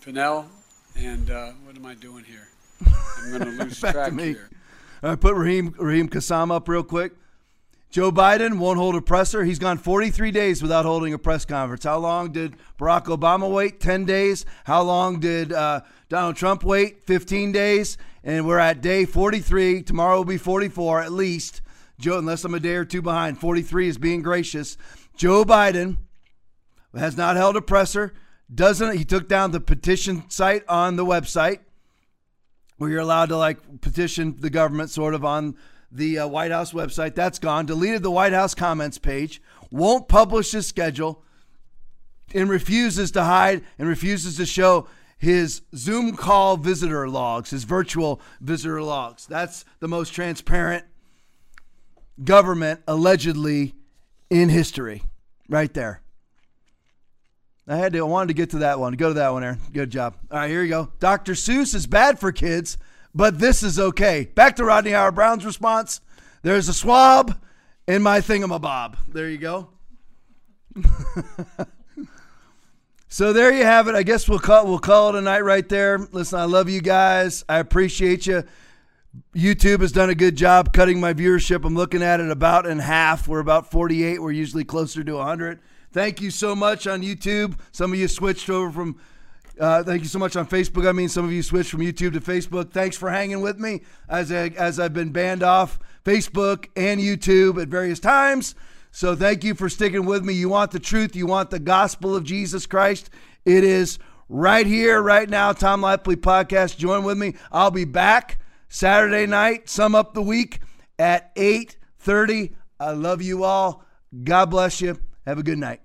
Pinnell, and what am I doing here? I'm going to lose track here. All right, put Raheem Kassam up real quick. Joe Biden won't hold a presser. He's gone 43 days without holding a press conference. How long did Barack Obama wait? 10 days. How long did Donald Trump wait? 15 days. And we're at day 43. Tomorrow will be 44 at least. Joe, unless I'm a day or two behind. 43 is being gracious. Joe Biden has not held a presser. He took down the petition site on the website where you're allowed to like petition the government sort of on the White House website. That's gone. Deleted the White House comments page. Won't publish his schedule and refuses to hide and refuses to show his Zoom call visitor logs, his virtual visitor logs. That's the most transparent government allegedly in history right there. I wanted to get to that one. Go to that one, Aaron. Good job. All right, here you go. Dr. Seuss is bad for kids, but this is okay. Back to Rodney Howard Brown's response. There's a swab in my thingamabob. There you go. So there you have it. I guess we'll call it a night right there. Listen, I love you guys. I appreciate you. YouTube has done a good job cutting my viewership. I'm looking at it about in half. We're about 48. We're usually closer to 100. Thank you so much on YouTube. Some of you switched over from... thank you so much on Facebook. I mean, some of you switched from YouTube to Facebook. Thanks for hanging with me as I've been banned off Facebook and YouTube at various times. So thank you for sticking with me. You want the truth. You want the gospel of Jesus Christ. It is right here, right now. Tom Lipley Podcast. Join with me. I'll be back Saturday night, sum up the week at 8:30. I love you all. God bless you. Have a good night.